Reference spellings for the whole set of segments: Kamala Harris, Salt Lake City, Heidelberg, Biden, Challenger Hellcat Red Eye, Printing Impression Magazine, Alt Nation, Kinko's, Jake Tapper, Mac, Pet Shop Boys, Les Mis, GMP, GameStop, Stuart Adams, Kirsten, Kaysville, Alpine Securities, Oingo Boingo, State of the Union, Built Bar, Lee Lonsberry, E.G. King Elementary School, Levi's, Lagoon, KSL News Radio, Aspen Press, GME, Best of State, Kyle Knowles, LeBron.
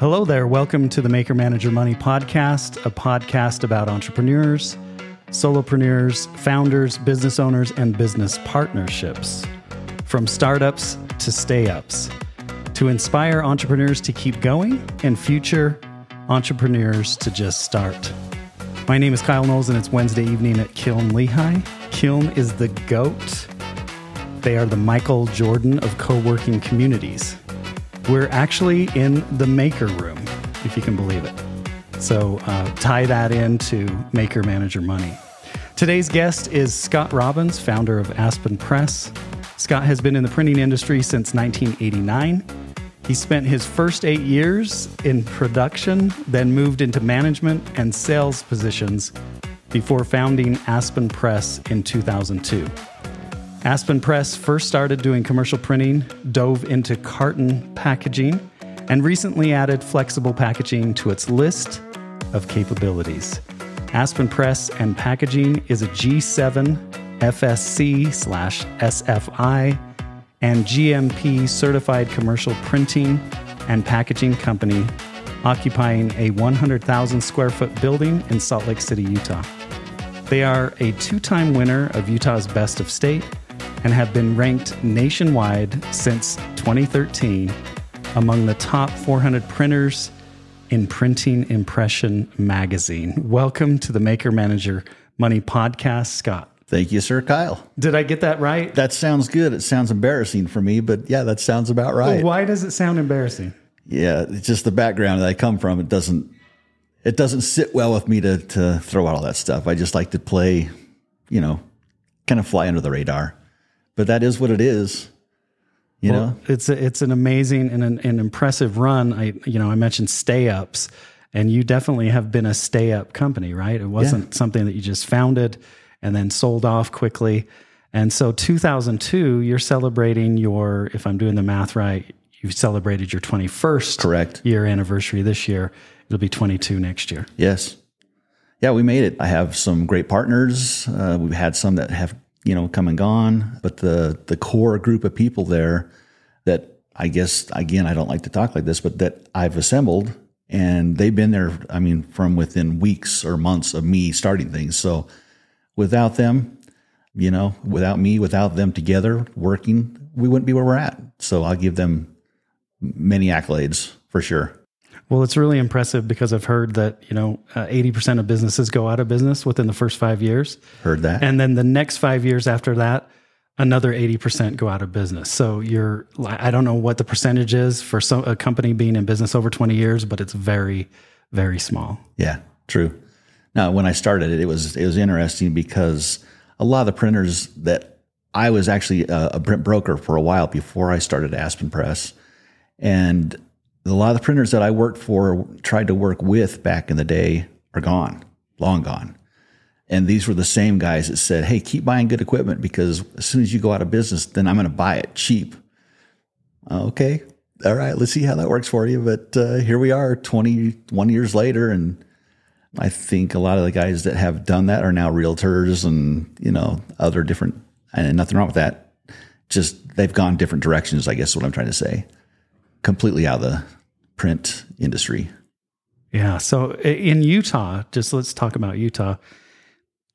Hello there. Welcome to the Maker Manager Money Podcast, a podcast about entrepreneurs, solopreneurs, founders, business owners, and business partnerships. From startups to stay-ups, to inspire entrepreneurs to keep going and future entrepreneurs to just start. My name is Kyle Knowles and it's Wednesday evening at Kiln Lehigh. Kiln is the GOAT. They are the Michael Jordan of co-working communities. We're actually in the Maker Room, if you can believe it. So tie that into Maker Manager Money. Today's guest is Scott Robbins, founder of Aspen Press. Scott has been in the printing industry since 1989. He spent his first 8 years in production, then moved into management and sales positions before founding Aspen Press in 2002. Aspen Press first started doing commercial printing, dove into carton packaging, and recently added flexible packaging to its list of capabilities. Aspen Press and Packaging is a G7, FSC/SFI, and GMP certified commercial printing and packaging company occupying a 100,000 square foot building in Salt Lake City, Utah. They are a two-time winner of Utah's Best of State and have been ranked nationwide since 2013 among the top 400 printers in Printing Impression Magazine. Welcome to the Maker Manager Money Podcast, Scott. Thank you, sir, Kyle. Did I get that right? That sounds good. It sounds embarrassing for me, but yeah, that sounds about right. Well, why does it sound embarrassing? Yeah, it's just the background that I come from. It doesn't sit well with me to throw out all that stuff. I just like to play, you know, kind of fly under the radar. But that is what it is, you know. It's an amazing and an impressive run. I mentioned stay ups, and you definitely have been a stay up company, right? It wasn't something that you just founded and then sold off quickly. And so 2002, you're celebrating your, if I'm doing the math right, you've celebrated your 21st year anniversary this year. It'll be 22 next year. Yes. Yeah, we made it. I have some great partners. We've had some that have, come and gone, but the core group of people there that I guess, again, I don't like to talk like this, but that I've assembled, and they've been there, from within weeks or months of me starting things. So without them, without me, without them together working, we wouldn't be where we're at. So I'll give them many accolades for sure. Well, it's really impressive because I've heard that, 80% of businesses go out of business within the first 5 years. Heard that. And then the next 5 years after that, another 80% go out of business. So I don't know what the percentage is for a company being in business over 20 years, but it's very, very small. Yeah, true. Now, when I started it, it was interesting because a lot of the printers that I was actually a print broker for a while before I started Aspen Press. And a lot of the printers that I worked for, tried to work with back in the day, are gone, long gone. And these were the same guys that said, hey, keep buying good equipment because as soon as you go out of business, then I'm going to buy it cheap. Okay. All right. Let's see how that works for you. But here we are 21 years later. And I think a lot of the guys that have done that are now realtors and, other different, and nothing wrong with that. Just they've gone different directions, I guess is what I'm trying to say. Completely out of the print industry. Yeah. So in Utah, just let's talk about Utah.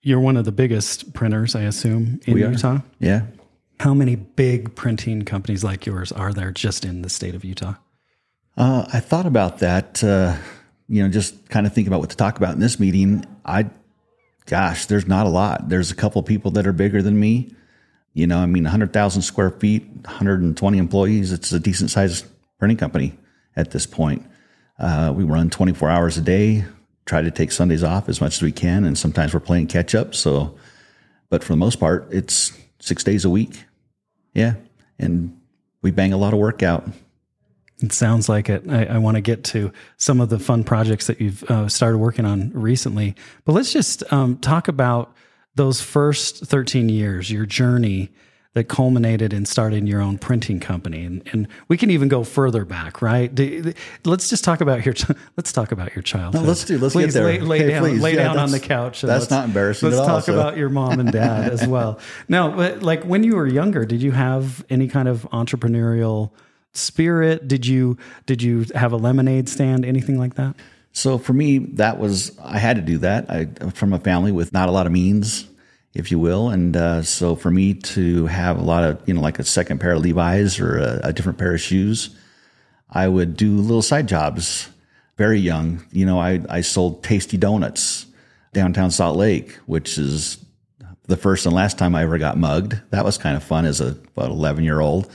You're one of the biggest printers, I assume, in Utah. Yeah. How many big printing companies like yours are there just in the state of Utah? I thought about that, just kind of thinking about what to talk about in this meeting. There's not a lot. There's a couple of people that are bigger than me. 100,000 square feet, 120 employees. It's a decent sized printing company at this point. We run 24 hours a day, try to take Sundays off as much as we can. And sometimes we're playing catch up. So, but for the most part, it's 6 days a week. Yeah. And we bang a lot of work out. It sounds like it. I want to get to some of the fun projects that you've started working on recently, but let's just talk about those first 13 years, your journey that culminated in starting your own printing company. And we can even go further back, right? Let's just talk about your childhood. No, let's get there. Lay down on the couch. That's not embarrassing at all. Let's talk about your mom and dad as well. No, but like when you were younger, did you have any kind of entrepreneurial spirit? Did you have a lemonade stand, anything like that? So for me, that was, I had to do that. I'm from a family with not a lot of means, if you will. And so for me to have a lot of, like a second pair of Levi's or a different pair of shoes, I would do little side jobs very young. I sold Tasty Donuts downtown Salt Lake, which is the first and last time I ever got mugged. That was kind of fun as about 11-year-old.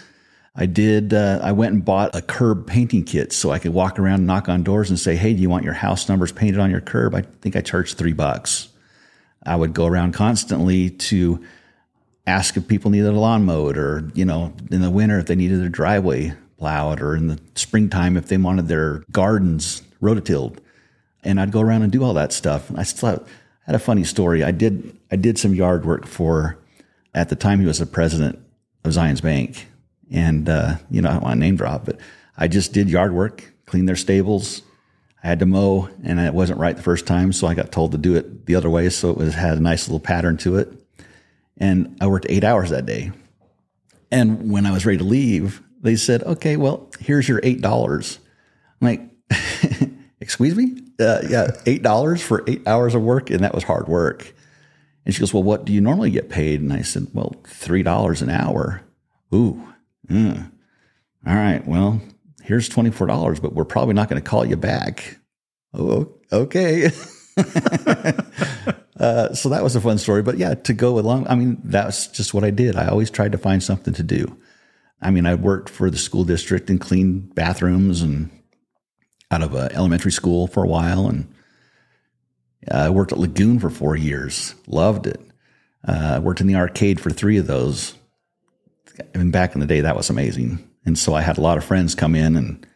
I went and bought a curb painting kit so I could walk around and knock on doors and say, hey, do you want your house numbers painted on your curb? I think I charged $3. I would go around constantly to ask if people needed a lawn mowed or, in the winter if they needed their driveway plowed or in the springtime if they wanted their gardens rototilled. And I'd go around and do all that stuff. And I still had a funny story. I did some yard work for, at the time he was the president of Zion's Bank. And, I don't want to name drop, but I just did yard work, cleaned their stables. I had to mow, and it wasn't right the first time, so I got told to do it the other way, so had a nice little pattern to it. And I worked 8 hours that day. And when I was ready to leave, they said, okay, well, here's your $8. I'm like, excuse me? Yeah, $8 for 8 hours of work, and that was hard work. And she goes, well, what do you normally get paid? And I said, well, $3 an hour. Ooh. All right, well, here's $24, but we're probably not going to call you back. Oh, okay. So that was a fun story. But yeah, to go along, that's just what I did. I always tried to find something to do. I worked for the school district and cleaned bathrooms and out of an elementary school for a while. And I worked at Lagoon for 4 years. Loved it. I worked in the arcade for 3 of those. Back in the day, that was amazing. And so I had a lot of friends come in and,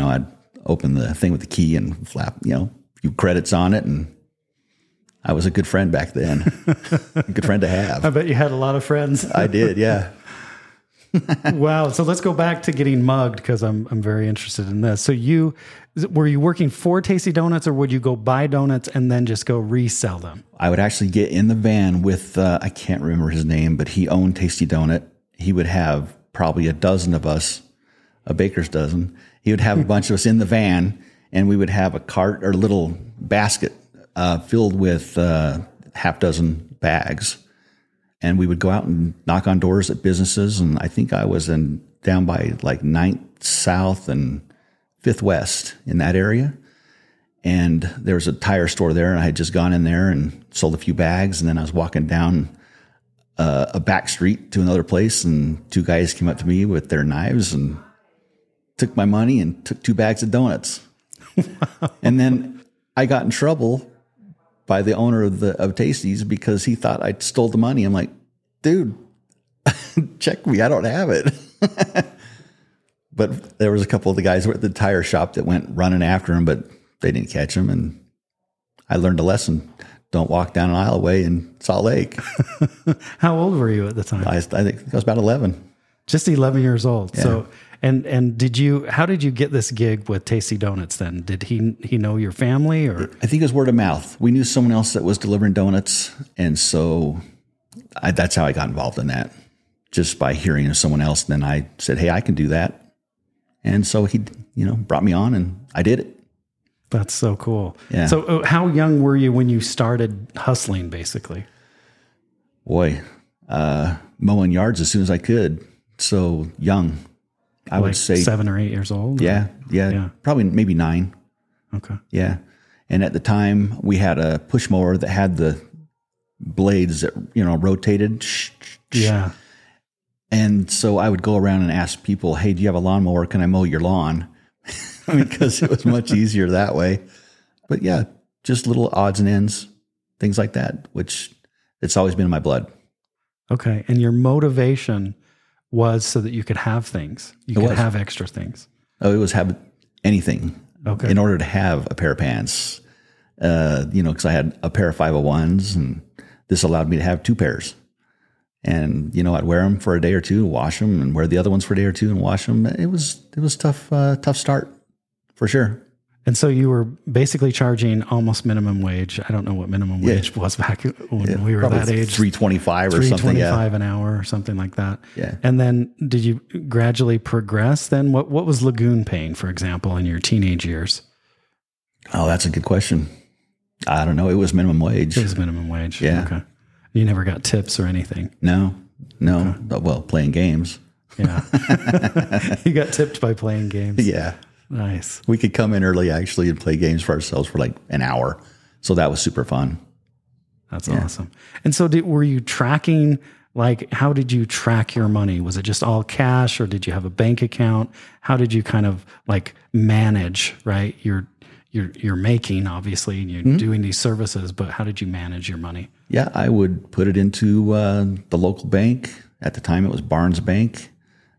I'd open the thing with the key and flap, a few credits on it. And I was a good friend back then. A good friend to have. I bet you had a lot of friends. I did. Yeah. Wow. So let's go back to getting mugged, because I'm very interested in this. So were you working for Tasty Donuts, or would you go buy donuts and then just go resell them? I would actually get in the van with, I can't remember his name, but he owned Tasty Donut. He would have probably a dozen of us, a baker's dozen. He would have a bunch of us in the van, and we would have a cart or little basket filled with half dozen bags. And we would go out and knock on doors at businesses. And I think I was down by like 9th South and 5th West in that area. And there was a tire store there, and I had just gone in there and sold a few bags. And then I was walking down a back street to another place, and 2 guys came up to me with their knives and took my money and took 2 bags of donuts. Wow. And then I got in trouble by the owner of Tasty's because he thought I stole the money. I'm like, dude, check me. I don't have it. But there was a couple of the guys at the tire shop that went running after him, but they didn't catch him. And I learned a lesson. Don't walk down an aisleway in Salt Lake. How old were you at the time? I think I was about 11. Just 11 years old. Yeah. So, and how did you get this gig with Tasty Donuts then? Did he know your family, or? I think it was word of mouth. We knew someone else that was delivering donuts. And so that's how I got involved in that, just by hearing of someone else. And then I said, hey, I can do that. And so he, brought me on, and I did it. That's so cool. Yeah. So how young were you when you started hustling, basically? Boy, mowing yards as soon as I could. So young. I would say 7 or 8 years old. Yeah, yeah. Yeah. Probably maybe 9. Okay. Yeah. And at the time we had a push mower that had the blades that, rotated. Yeah. And so I would go around and ask people, hey, do you have a lawnmower? Can I mow your lawn? Because it was much easier that way. But yeah, just little odds and ends, things like that, which it's always been in my blood. Okay. And your motivation was so that you could have things. You could have extra things. Oh, it was have anything. Okay. In order to have a pair of pants, because I had a pair of 501s, and this allowed me to have 2 pairs. And, I'd wear them for a day or two, wash them, and wear the other ones for a day or two and wash them. It was tough start for sure. And so you were basically charging almost minimum wage. I don't know what minimum wage was back when we were that age. $3.25 or something. $3.25 an hour or something like that. Yeah. And then did you gradually progress then? What was Lagoon paying, for example, in your teenage years? Oh, that's a good question. I don't know. It was minimum wage. It was minimum wage. Yeah. Okay. You never got tips or anything? No. Okay. Well, playing games. Yeah. You got tipped by playing games. Yeah. Nice. We could come in early actually and play games for ourselves for like an hour. So that was super fun. That's awesome. And so were you tracking, like, how did you track your money? Was it just all cash or did you have a bank account? How did you kind of like manage, right? You're making, obviously, and you're doing these services, but how did you manage your money? Yeah, I would put it into the local bank. At the time, it was Barnes Bank,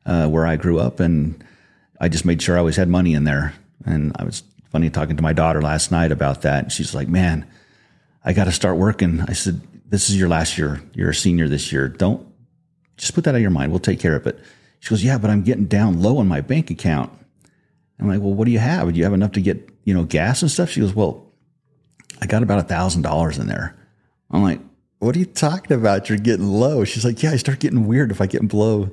where I grew up, and I just made sure I always had money in there. And I was funny talking to my daughter last night about that. And she's like, man, I got to start working. I said, this is your last year. You're a senior this year. Don't just put that out of your mind. We'll take care of it. She goes, yeah, but I'm getting down low on my bank account. I'm like, well, what do you have? Do you have enough to get, you know, gas and stuff? She goes, well, I got about $1,000 in there. I'm like, what are you talking about? You're getting low. She's like, yeah, I start getting weird if I get below,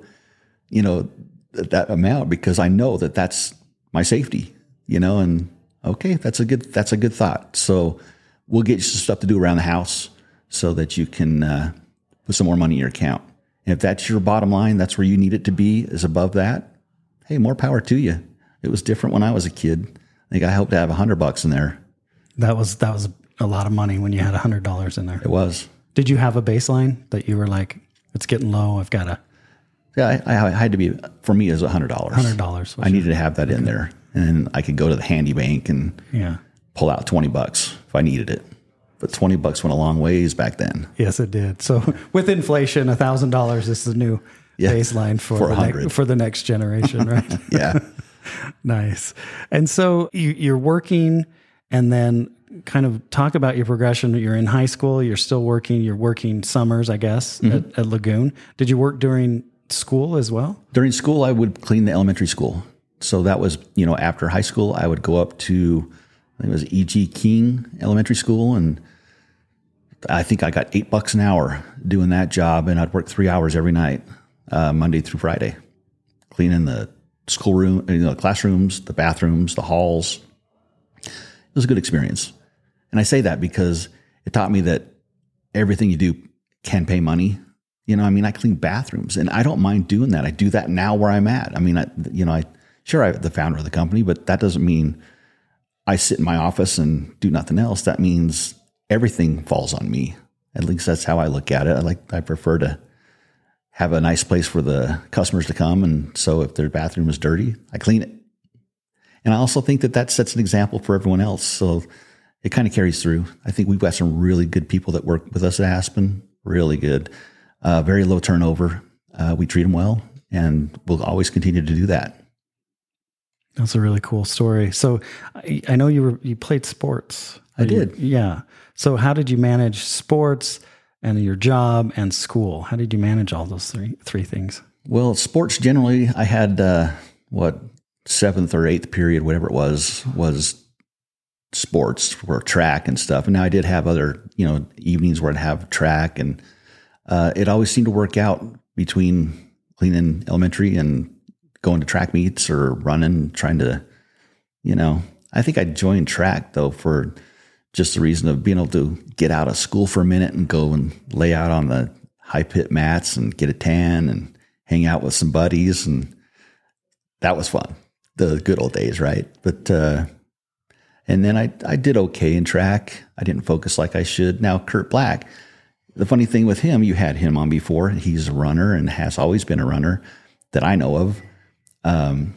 you know, that amount, because I know that that's my safety, you know. And okay, that's a good thought. So we'll get you some stuff to do around the house so that you can put some more money in your account. And if that's your bottom line, that's where you need it to be, is above that, hey, more power to you. It was different when I was a kid. I think I hoped to have $100 in there. That was a lot of money when you had $100 in there. It was. Did you have a baseline that you were like, it's getting low, I've got to? Yeah, I had to be, for me, it was $100. $100. I needed to have that in there. And I could go to the handy bank and pull out $20 if I needed it. But $20 went a long ways back then. Yes, it did. So with inflation, $1,000 is the new baseline for the next generation, right? Yeah. Nice. And so you're working, and then kind of talk about your progression. You're in high school, you're still working, you're working summers, I guess, at Lagoon. Did you work during school as well? During school, I would clean the elementary school. So that was, you know, after high school, I would go up to, I think it was E.G. King Elementary School. And I think I got $8 an hour doing that job. And I'd work 3 hours every night, Monday through Friday, cleaning the schoolroom, you know, classrooms, the bathrooms, the halls. It was a good experience. And I say that because it taught me that everything you do can pay money. You know, I mean, I clean bathrooms and I don't mind doing that. I do that now where I'm at. I mean, I'm the founder of the company, but that doesn't mean I sit in my office and do nothing else. That means everything falls on me. At least that's how I look at it. I prefer to have a nice place for the customers to come. And so if their bathroom is dirty, I clean it. And I also think that sets an example for everyone else. So it kind of carries through. I think we've got some really good people that work with us at Aspen. Really good. Very low turnover. We treat them well, and we'll always continue to do that. That's a really cool story. So I know you played sports. I did. Yeah. So how did you manage sports and your job and school? How did you manage all those three things? Well, sports generally, I had, 7th or 8th period, whatever it was sports for track and stuff. And now I did have other, you know, evenings where I'd have track, and it always seemed to work out between cleaning elementary and going to track meets or running, trying to, you know. I think I joined track, though, for just the reason of being able to get out of school for a minute and go and lay out on the high pit mats and get a tan and hang out with some buddies. And that was fun. The good old days, right? But, and then I did okay in track. I didn't focus like I should. Now, Kurt Black, the funny thing with him, you had him on before. He's a runner and has always been a runner that I know of.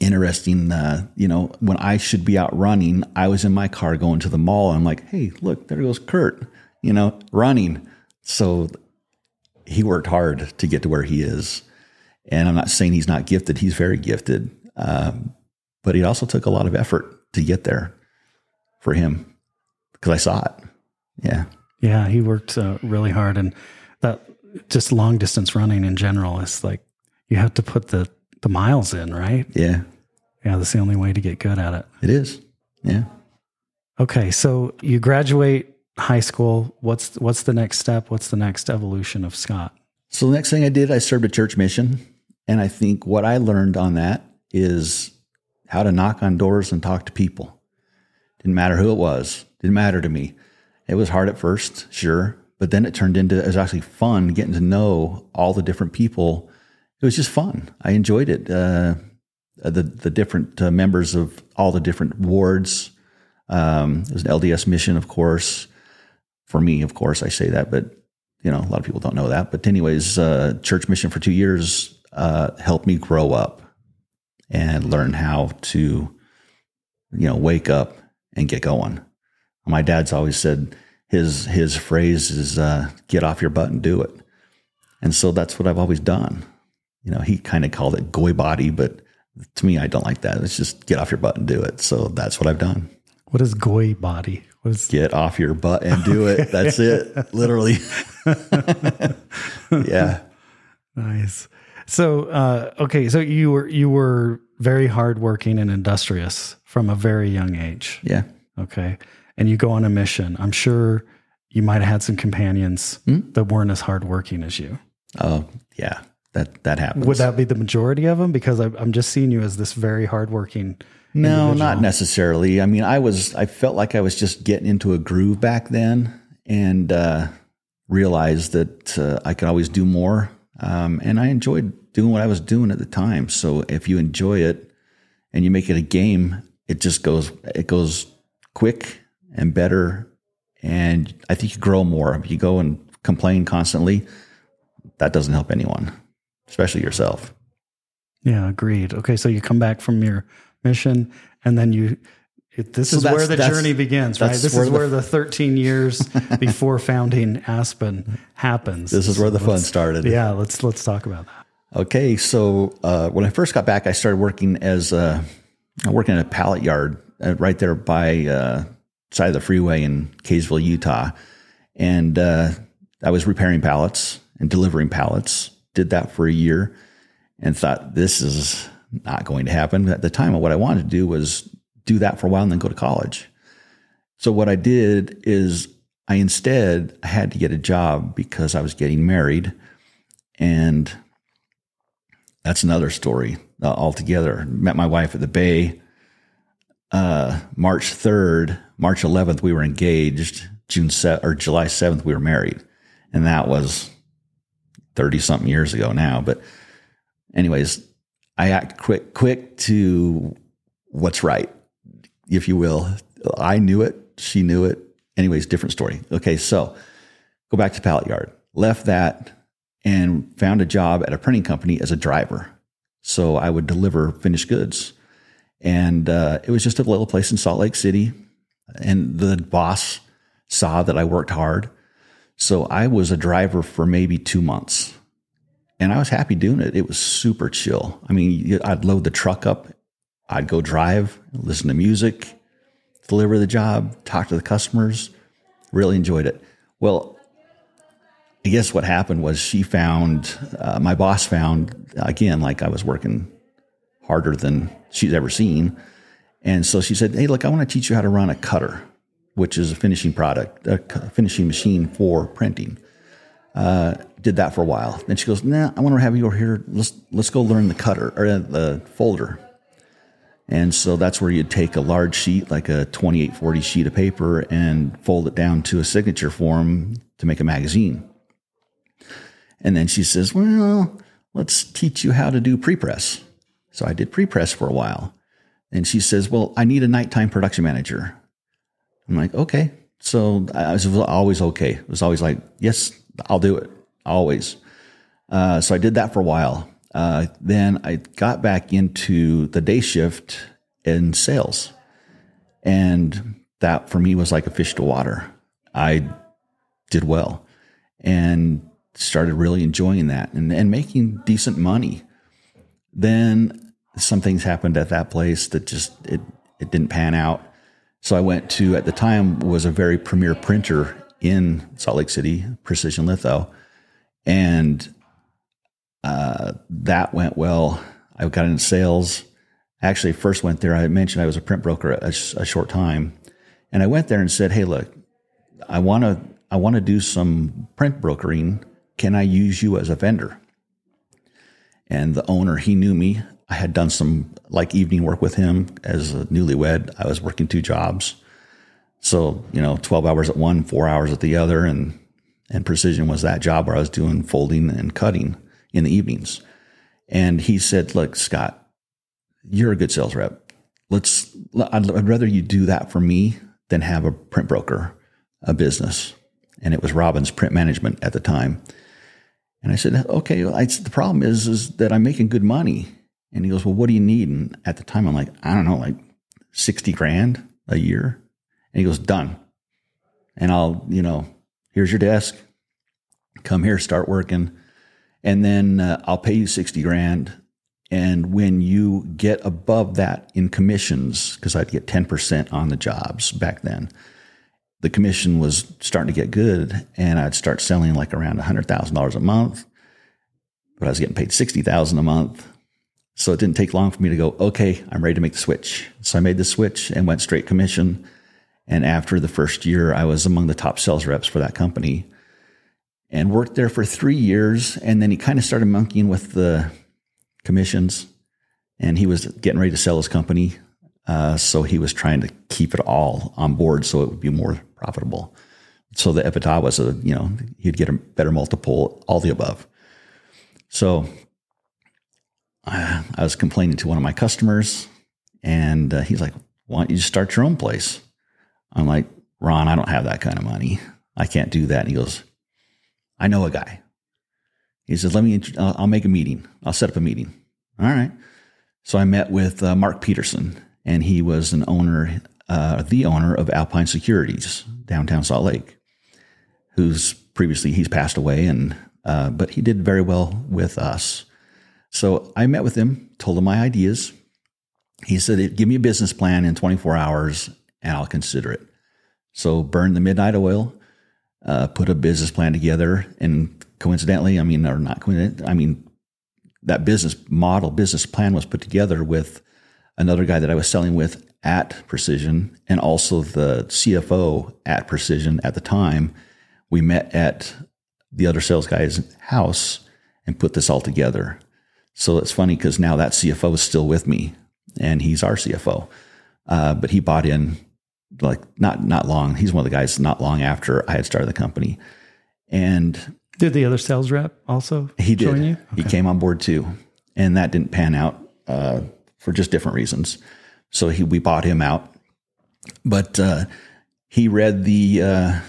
Interesting, you know, when I should be out running, I was in my car going to the mall. And I'm like, hey, look, there goes Kurt, you know, running. So he worked hard to get to where he is. And I'm not saying he's not gifted. He's very gifted. But it also took a lot of effort to get there for him, because I saw it. Yeah. Yeah, he worked really hard. And that just long distance running in general is like, you have to put the miles in, right? Yeah. Yeah, that's the only way to get good at it. It is. Yeah. Okay. So you graduate high school. What's the next step? What's the next evolution of Scott? So the next thing I did, I served a church mission. And I think what I learned on that is how to knock on doors and talk to people. Didn't matter who it was. Didn't matter to me. It was hard at first, sure. But then it turned into, it was actually fun getting to know all the different people. It was just fun. I enjoyed it. The different members of all the different wards. It was an LDS mission, of course. For me, of course, I say that, but you know, a lot of people don't know that. But anyways, church mission for 2 years helped me grow up and learn how to, you know, wake up and get going. My dad's always said his phrase is "get off your butt and do it," and so that's what I've always done. You know, he kind of called it goy body, but to me, I don't like that. It's just get off your butt and do it. So that's what I've done. What is goy body? What is get off your butt and do it? That's it. Literally. Yeah. Nice. So, okay. So you were very hardworking and industrious from a very young age. Yeah. Okay. And you go on a mission. I'm sure you might've had some companions that weren't as hardworking as you. Oh yeah. That happens. Would that be the majority of them? Because I'm just seeing you as this very hardworking. No, not necessarily. I mean, I felt like I was just getting into a groove back then and realized that I could always do more. And I enjoyed doing what I was doing at the time. So if you enjoy it and you make it a game, it goes quick and better. And I think you grow more. If you go and complain constantly, that doesn't help anyone. Especially yourself. Yeah, agreed. Okay, so you come back from your mission, and then this is where the journey begins, right? This is where the 13 years before founding Aspen happens. This is where the fun started. Yeah, let's talk about that. Okay, so when I first got back, I started working working at a pallet yard right there by side of the freeway in Kaysville, Utah, and I was repairing pallets and delivering pallets. Did that for a year and thought this is not going to happen. At the time, what I wanted to do was do that for a while and then go to college. So what I did is I had to get a job because I was getting married, and that's another story altogether. Met my wife at the Bay, March 3rd, March 11th, we were engaged, July 7th, we were married. And that was 30 something years ago now. But anyways, I act quick to what's right, if you will. I knew it. She knew it. Anyways, different story. Okay. So go back to pallet yard, left that and found a job at a printing company as a driver. So I would deliver finished goods. And it was just a little place in Salt Lake City. And the boss saw that I worked hard. So I was a driver for maybe 2 months, and I was happy doing it. It was super chill. I mean, I'd load the truck up, I'd go drive, listen to music, deliver the job, talk to the customers, really enjoyed it. Well, I guess what happened was my boss found, again, like I was working harder than she's ever seen. And so she said, hey, look, I want to teach you how to run a cutter, which is a finishing machine for printing. Did that for a while. Then she goes, nah, I want to have you over here. Let's go learn the cutter or the folder. And so that's where you'd take a large sheet, like a 2840 sheet of paper, and fold it down to a signature form to make a magazine. And then she says, well, let's teach you how to do pre-press. So I did pre-press for a while. And she says, well, I need a nighttime production manager. I'm like, okay. So I was always okay. It was always like, yes, I'll do it. Always. So I did that for a while. Then I got back into the day shift in sales. And that for me was like a fish to water. I did well and started really enjoying that and making decent money. Then some things happened at that place that just, it didn't pan out. So I went to, at the time, was a very premier printer in Salt Lake City, Precision Litho, and that went well. I got into sales, I actually first went there. I mentioned I was a print broker a short time, and I went there and said, "Hey, look, I want to do some print brokering. Can I use you as a vendor?" And the owner, he knew me. I had done some like evening work with him as a newlywed. I was working two jobs. So, 12 hours at one, 4 hours at the other. And Precision was that job where I was doing folding and cutting in the evenings. And he said, "Look, Scott, you're a good sales rep. I'd rather you do that for me than have a print broker, a business." And it was Robbins Print Management at the time. And I said, "Okay, the problem is that I'm making good money." And he goes, "Well, what do you need?" And at the time, I'm like, "I don't know, like 60 grand a year." And he goes, "Done. And I'll, here's your desk. Come here, start working. And then I'll pay you 60 grand. And when you get above that in commissions," because I'd get 10% on the jobs back then. The commission was starting to get good, and I'd start selling like around $100,000 a month, but I was getting paid $60,000 a month. So it didn't take long for me to go, "Okay, I'm ready to make the switch." So I made the switch and went straight commission. And after the first year, I was among the top sales reps for that company and worked there for 3 years. And then he kind of started monkeying with the commissions, and he was getting ready to sell his company. So he was trying to keep it all on board so it would be more profitable. So the EBITDA was he'd get a better multiple, all the above. So I was complaining to one of my customers, and he's like, "Why don't you just start your own place?" I'm like, "Ron, I don't have that kind of money. I can't do that." And he goes, "I know a guy." He says, "I'll make a meeting. I'll set up a meeting." All right. So I met with Mark Peterson. And he was the owner of Alpine Securities, downtown Salt Lake, who's previously he's passed away, but he did very well with us. So I met with him, told him my ideas. He said, "Give me a business plan in 24 hours and I'll consider it." So burned the midnight oil, put a business plan together. And that business plan was put together with another guy that I was selling with at Precision, and also the CFO at Precision at the time. We met at the other sales guy's house and put this all together. So it's funny because now that CFO is still with me, and he's our CFO. But he bought in like not long. He's one of the guys not long after I had started the company. And did the other sales rep also join you? Okay. He came on board too, and that didn't pan out. For just different reasons. So we bought him out, but he read the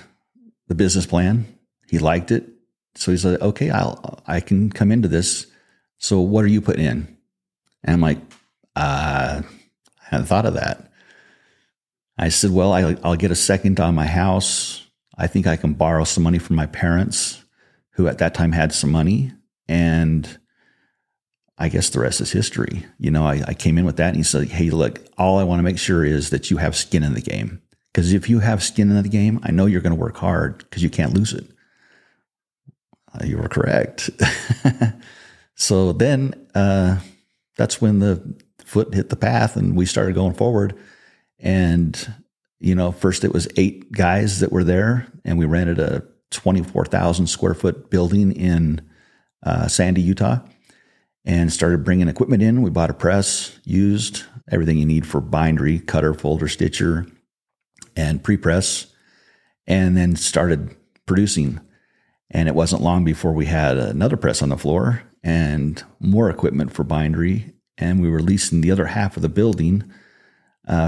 business plan. He liked it. So he's like, "Okay, I can come into this. So what are you putting in?" And I'm like, "I hadn't thought of that." I said, "Well, I'll get a second on my house. I think I can borrow some money from my parents, who at that time had some money, and I guess the rest is history." I came in with that, and he said, "Hey, look, all I want to make sure is that you have skin in the game. Because if you have skin in the game, I know you're going to work hard because you can't lose it." You were correct. So then that's when the foot hit the path and we started going forward. And, first it was 8 guys that were there, and we rented a 24,000 square foot building in Sandy, Utah. And started bringing equipment in. We bought a press, used everything you need for bindery, cutter, folder, stitcher, and pre-press, and then started producing. And it wasn't long before we had another press on the floor and more equipment for bindery. And we were leasing the other half of the building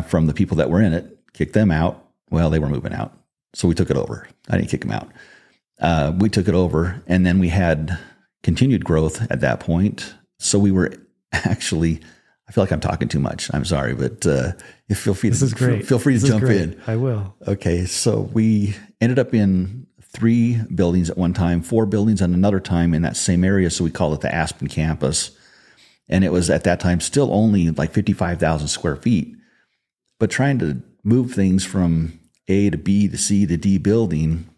from the people that were in it, kicked them out. Well, they were moving out, so we took it over. I didn't kick them out. We took it over, and then we had continued growth at that point. So we were actually, I feel like I'm talking too much. I'm sorry, but feel free to jump in. I will. Okay. So we ended up in 3 buildings at one time, 4 buildings at another time in that same area. So we called it the Aspen campus. And it was at that time still only like 55,000 square feet, but trying to move things from A to B to C to D building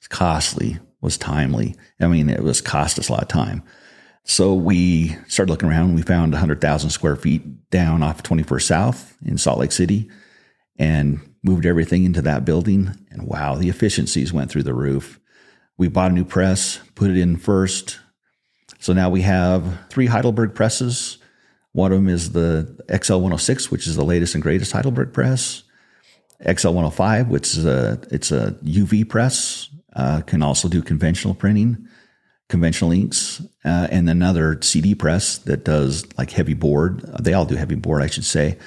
is costly. Was timely. I mean, it cost us a lot of time. So we started looking around. We found 100,000 square feet down off 21st South in Salt Lake City and moved everything into that building. And wow, the efficiencies went through the roof. We bought a new press, put it in first. So now we have 3 Heidelberg presses. One of them is the XL106, which is the latest and greatest Heidelberg press. XL105, which is a UV press, can also do conventional printing, conventional inks, and another CD press that does like heavy board. They all do heavy board, I should say.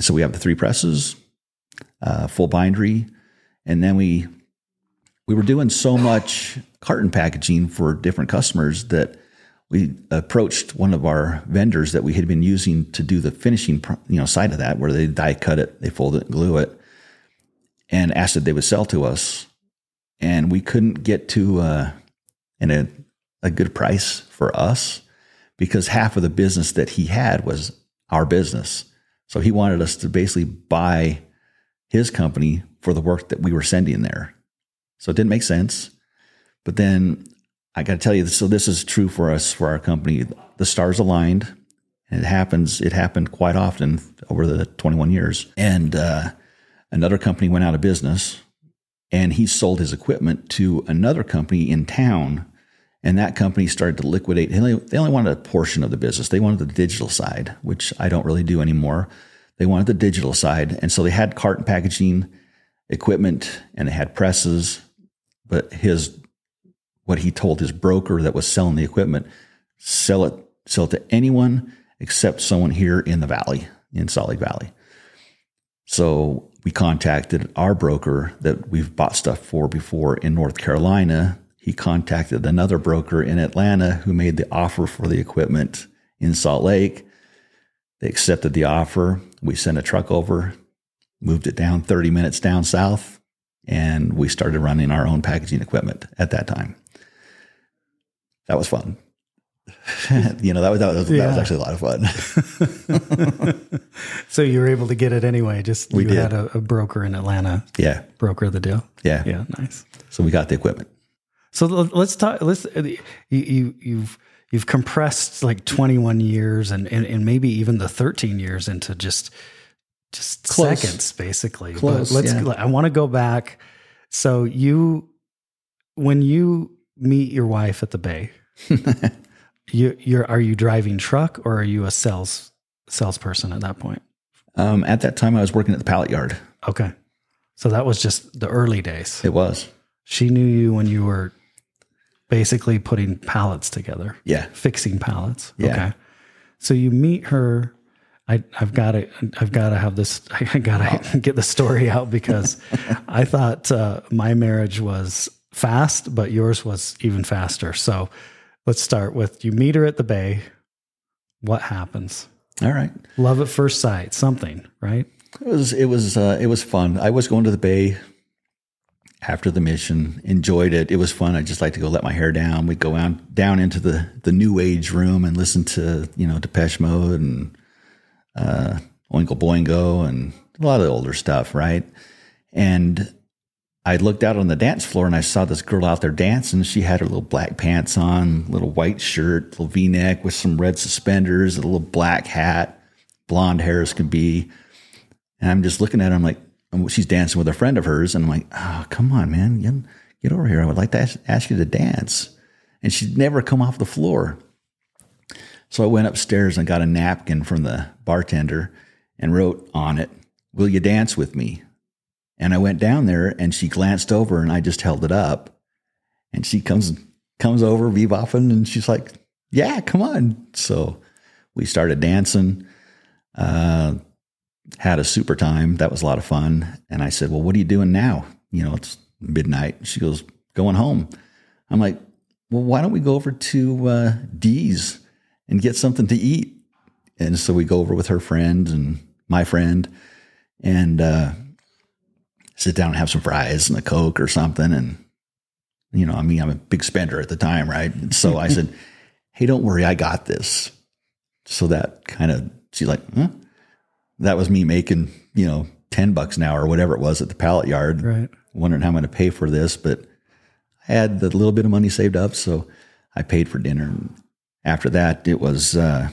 So we have the 3 presses, full bindery, and then we were doing so much carton packaging for different customers that we approached one of our vendors that we had been using to do the finishing, side of that, where they die cut it, they fold it, and glue it, and asked if they would sell to us. And we couldn't get to a good price for us because half of the business that he had was our business. So he wanted us to basically buy his company for the work that we were sending there. So it didn't make sense. But then I got to tell you, so this is true for us, for our company. The stars aligned, and it happened quite often over the 21 years. And another company went out of business, and he sold his equipment to another company in town. And that company started to liquidate. They only wanted a portion of the business. They wanted the digital side, which I don't really do anymore. They wanted the digital side. And so they had carton packaging equipment, and they had presses. But what he told his broker that was selling the equipment, sell it to anyone except someone here in the valley, in Salt Lake Valley. So we contacted our broker that we've bought stuff for before in North Carolina. He contacted another broker in Atlanta who made the offer for the equipment in Salt Lake. They accepted the offer. We sent a truck over, moved it down 30 minutes down south, and we started running our own packaging equipment at that time. That was fun. That was actually a lot of fun. So you were able to get it anyway. Had a broker in Atlanta. Yeah. Broker the deal. Yeah. Yeah. Nice. So we got the equipment. So let's talk. You've compressed like 21 years and maybe even the 13 years into just close seconds, basically. Close, but I want to go back. So when you meet your wife at the bay, are you driving truck or are you a salesperson at that point? At that time, I was working at the pallet yard. Okay, so that was just the early days. It was. She knew you when you were basically putting pallets together. Yeah. Fixing pallets. Yeah. Okay. So you meet her. I gotta get the story out because I thought my marriage was fast, but yours was even faster. So let's start with you meet her at the bay. What happens? All right. Love at first sight, something, right? It was fun. I was going to the bay after the mission, enjoyed it. It was fun. I just like to go let my hair down. We'd go down into the new age room and listen to, Depeche Mode and Oingo Boingo and a lot of the older stuff, right? And I looked out on the dance floor and I saw this girl out there dancing. She had her little black pants on, little white shirt, little V-neck with some red suspenders, a little black hat, blonde hair as can be. And I'm just looking at her, I'm like, she's dancing with a friend of hers. And I'm like, oh, come on, man. Get over here. I would like to ask you to dance. And she'd never come off the floor. So I went upstairs and got a napkin from the bartender and wrote on it, "Will you dance with me?" And I went down there and she glanced over and I just held it up. And she comes over, bebopping, and she's like, "Yeah, come on." So we started dancing. Had a super time. That was a lot of fun. And I said, "Well, what are you doing now? It's midnight." She goes, "Going home." I'm like, "Well, why don't we go over to D's and get something to eat?" And so we go over with her friend and my friend and sit down and have some fries and a Coke or something. And, I'm a big spender at the time, right? And so I said, "Hey, don't worry, I got this." So that kind of, she's like, "Huh?" That was me making, $10 an hour or whatever it was at the pallet yard, right? Wondering how I'm going to pay for this, but I had the little bit of money saved up. So I paid for dinner and after that, it was, I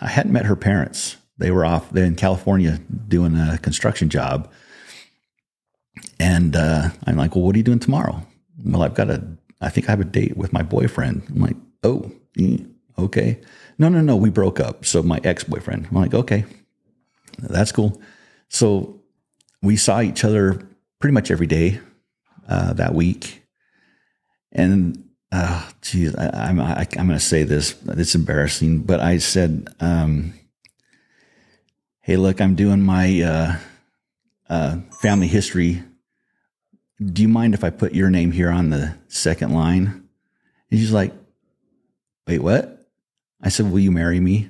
hadn't met her parents. They were off there in California doing a construction job. And I'm like, well, what are you doing tomorrow? Well, I think I have a date with my boyfriend. I'm like, oh, okay. No, we broke up. So my ex-boyfriend. I'm like, okay, that's cool. So we saw each other pretty much every day that week. And I'm going to say this. It's embarrassing, but I said, hey, look, I'm doing my family history. Do you mind if I put your name here on the second line? And she's like, wait, what? I said, will you marry me?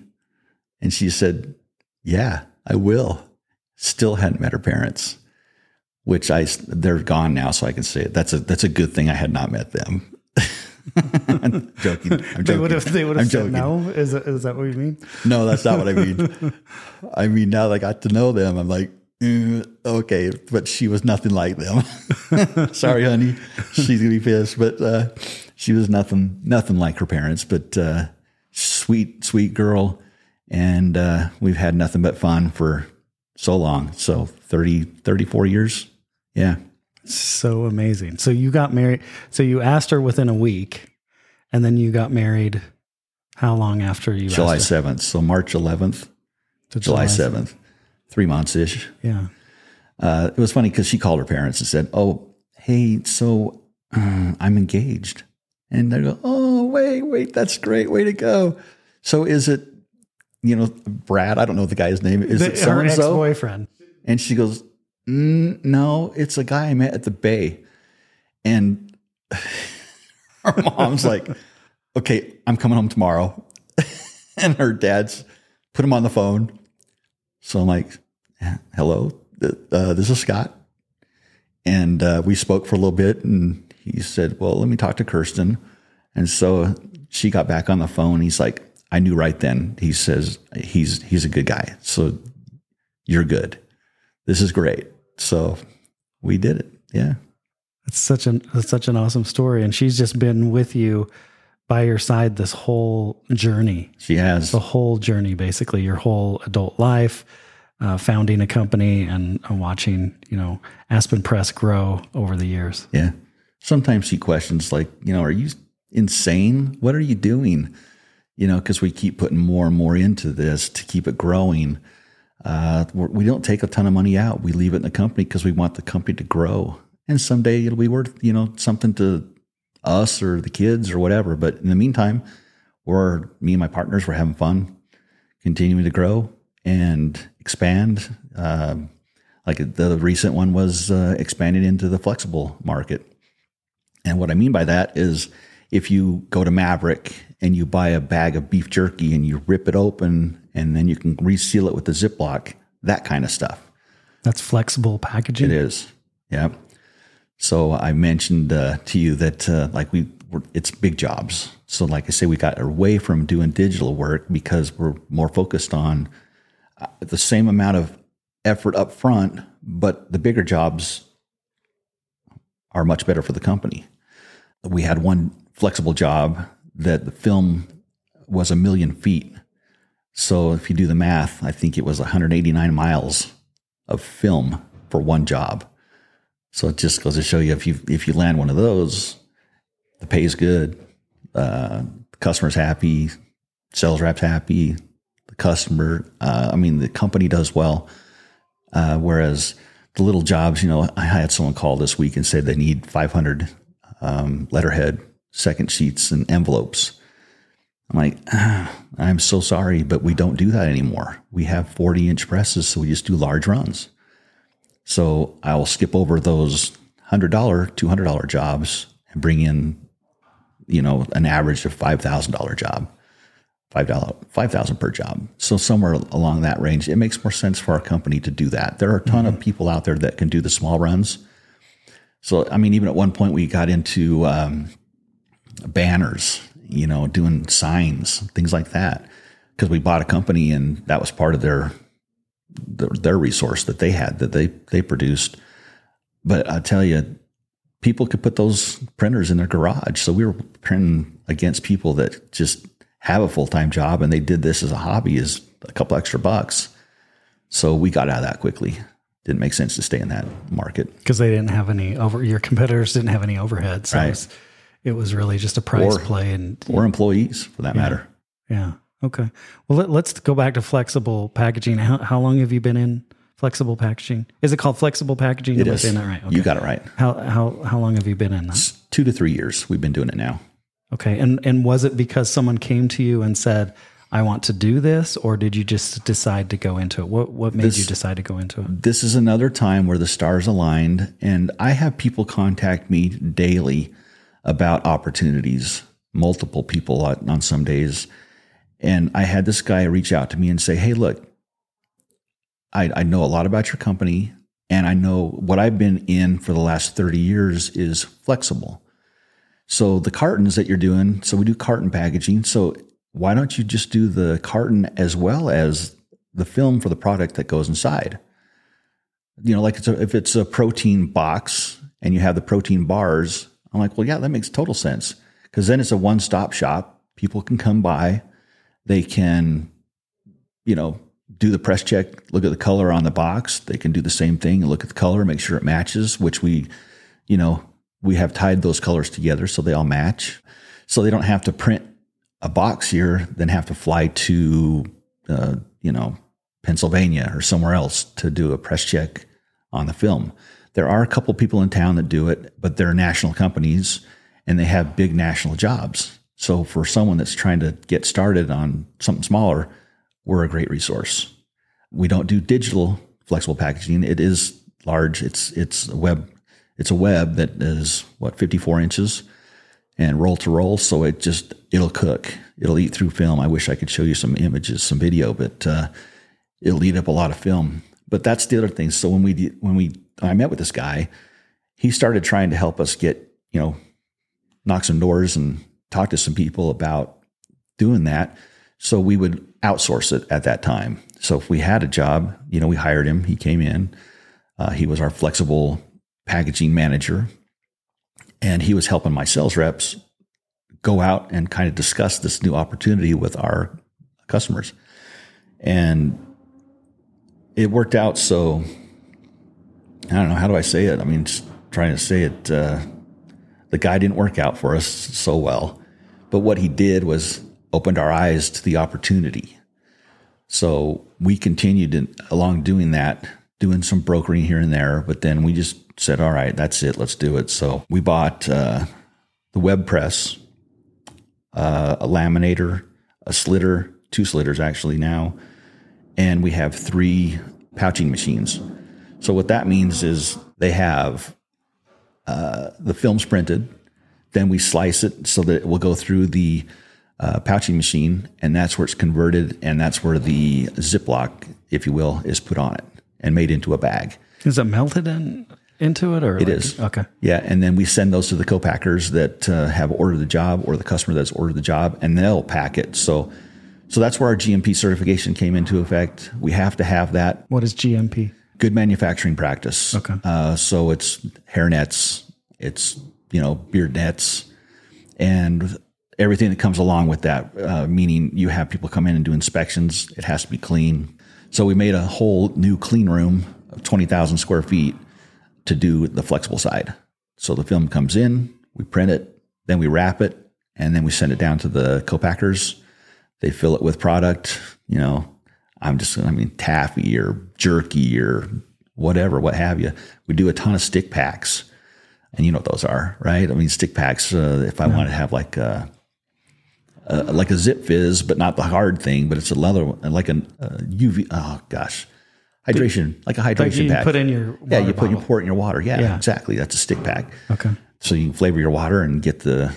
And she said, yeah, I will. Still hadn't met her parents, which they're gone now, so I can say it. That's a good thing I had not met them. I'm joking. They would have said joking. No? Is that what you mean? No, that's not what I mean. I mean, now that I got to know them, I'm like, okay, but she was nothing like them. Sorry, honey. She's going to be pissed, but she was nothing like her parents, but sweet, sweet girl. And we've had nothing but fun for so long. So 34 years. Yeah. So amazing. So you got married. So you asked her within a week, and then you got married how long after you July asked her? 7th. So March 11th to July 7th. 3 months-ish. Yeah. It was funny because she called her parents and said, oh, hey, so I'm engaged. And they go, oh, wait, that's great. Way to go. So is it, Brad, I don't know the guy's name. Is it so-and-so? Her ex-boyfriend. And she goes, no, it's a guy I met at the Bay. And her mom's like, okay, I'm coming home tomorrow. And her dad's put him on the phone. So I'm like, hello, this is Scott. And we spoke for a little bit, and he said, well, let me talk to Kirsten. And so she got back on the phone. He's like, I knew right then. He says, he's a good guy. So you're good. This is great. So we did it. Yeah. That's such an awesome story. And she's just been with you, by your side, this whole journey. She has. The whole journey, basically, your whole adult life, founding a company and watching, Aspen Press grow over the years. Yeah. Sometimes she questions, like, are you insane? What are you doing? Because we keep putting more and more into this to keep it growing. We don't take a ton of money out. We leave it in the company because we want the company to grow. And someday it'll be worth, something to us or the kids or whatever. But in the meantime, me and my partners were having fun, continuing to grow and expand. Like the recent one was expanding into the flexible market. And what I mean by that is if you go to Maverick and you buy a bag of beef jerky and you rip it open and then you can reseal it with the Ziploc, that kind of stuff. That's flexible packaging. It is. Yeah. So I mentioned to you that it's big jobs. So like I say, we got away from doing digital work because we're more focused on the same amount of effort up front, but the bigger jobs are much better for the company. We had one flexible job that the film was 1,000,000 feet. So if you do the math, I think it was 189 miles of film for one job. So it just goes to show you if you land one of those, the pay is good, the customer's happy, sales rep's happy, the company does well. Whereas the little jobs, I had someone call this week and said they need 500 letterhead second sheets and envelopes. I'm like, I'm so sorry, but we don't do that anymore. We have 40-inch presses, so we just do large runs. So I will skip over those $100, $200 jobs and bring in, an average of $5,000 job, $5,000 per job. So somewhere along that range, it makes more sense for our company to do that. There are a ton of people out there that can do the small runs. So, even at one point we got into banners, doing signs, things like that, because we bought a company and that was part of their resource that they had, that they produced. But I tell you, people could put those printers in their garage. So we were printing against people that just have a full-time job and they did this as a hobby is a couple extra bucks. So we got out of that quickly. Didn't make sense to stay in that market. Because they didn't have any your competitors didn't have any overhead. So right. It was really just a price play. Or employees for that matter. Yeah. Okay. Well, let's go back to flexible packaging. How long have you been in flexible packaging? Is it called flexible packaging? It is. That right? Okay. You got it right. How long have you been in that? It's 2 to 3 years. We've been doing it now. Okay. And was it because someone came to you and said, I want to do this, or did you just decide to go into it? What made you decide to go into it? This is another time where the stars aligned, and I have people contact me daily about opportunities, multiple people on some days. And I had this guy reach out to me and say, hey, look, I know a lot about your company, and I know what I've been in for the last 30 years is flexible. So the cartons that you're doing, so we do carton packaging. So why don't you just do the carton as well as the film for the product that goes inside? You know, like if it's a protein box and you have the protein bars, I'm like, well, yeah, that makes total sense. Because then it's a one-stop shop. People can come by. They can, you know, do the press check, look at the color on the box. They can do the same thing, look at the color, make sure it matches, which we have tied those colors together so they all match. So they don't have to print a box here, then have to fly to, Pennsylvania or somewhere else to do a press check on the film. There are a couple people in town that do it, but they're national companies and they have big national jobs. So for someone that's trying to get started on something smaller, we're a great resource. We don't do digital flexible packaging. It is large. It's a web that is 54 inches and roll to roll. So it'll cook. It'll eat through film. I wish I could show you some images, some video, but it'll eat up a lot of film. But that's the other thing. So when I met with this guy, he started trying to help us get, knock some doors and talk to some people about doing that. So we would outsource it at that time. So if we had a job, we hired him. He came in. He was our flexible packaging manager. And he was helping my sales reps go out and kind of discuss this new opportunity with our customers. And it worked out. So I don't know. How do I say it? I mean, just trying to say it. The guy didn't work out for us so well. But what he did was opened our eyes to the opportunity. So we continued along doing that, doing some brokering here and there. But then we just said, all right, that's it. Let's do it. So we bought the web press, a laminator, a slitter, 2 slitters actually now. And we have 3 pouching machines. So what that means is they have the film's printed. Then we slice it so that it will go through the pouching machine. And that's where it's converted. And that's where the Ziploc, if you will, is put on it and made into a bag. Is it melted into it? Or it is. Okay. Yeah. And then we send those to the co-packers that have ordered the job, or the customer that's ordered the job, and they'll pack it. So that's where our GMP certification came into effect. We have to have that. What is GMP? Good manufacturing practice. Okay. So it's hair nets, it's, beard nets, and everything that comes along with that, meaning you have people come in and do inspections. It has to be clean. So we made a whole new clean room of 20,000 square feet to do the flexible side. So the film comes in, we print it, then we wrap it, and then we send it down to the co-packers. They fill it with product, taffy or jerky or whatever, what have you. We do a ton of stick packs, and you know what those are, right? I mean, stick packs. If I want to have like a Zipfizz, but not the hard thing, but it's a leather, like a UV. Oh gosh, hydration, like a hydration pack. Put in your water pour it in your water. Yeah, exactly. That's a stick pack. Okay. So you can flavor your water and get the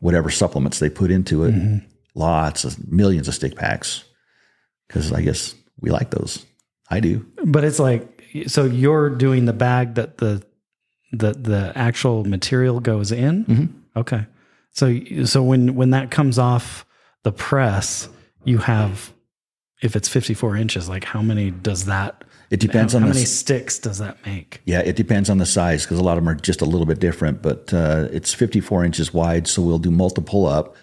whatever supplements they put into it. Mm-hmm. Lots of millions of stick packs. Because I guess we like those. I do. But it's like, so you're doing the bag that the actual material goes in? Mm-hmm. Okay. So when that comes off the press, you have, if it's 54 inches, like how many does that? It depends on how many sticks does that make? Yeah, it depends on the size, because a lot of them are just a little bit different. But it's 54 inches wide, so we'll do multiple up.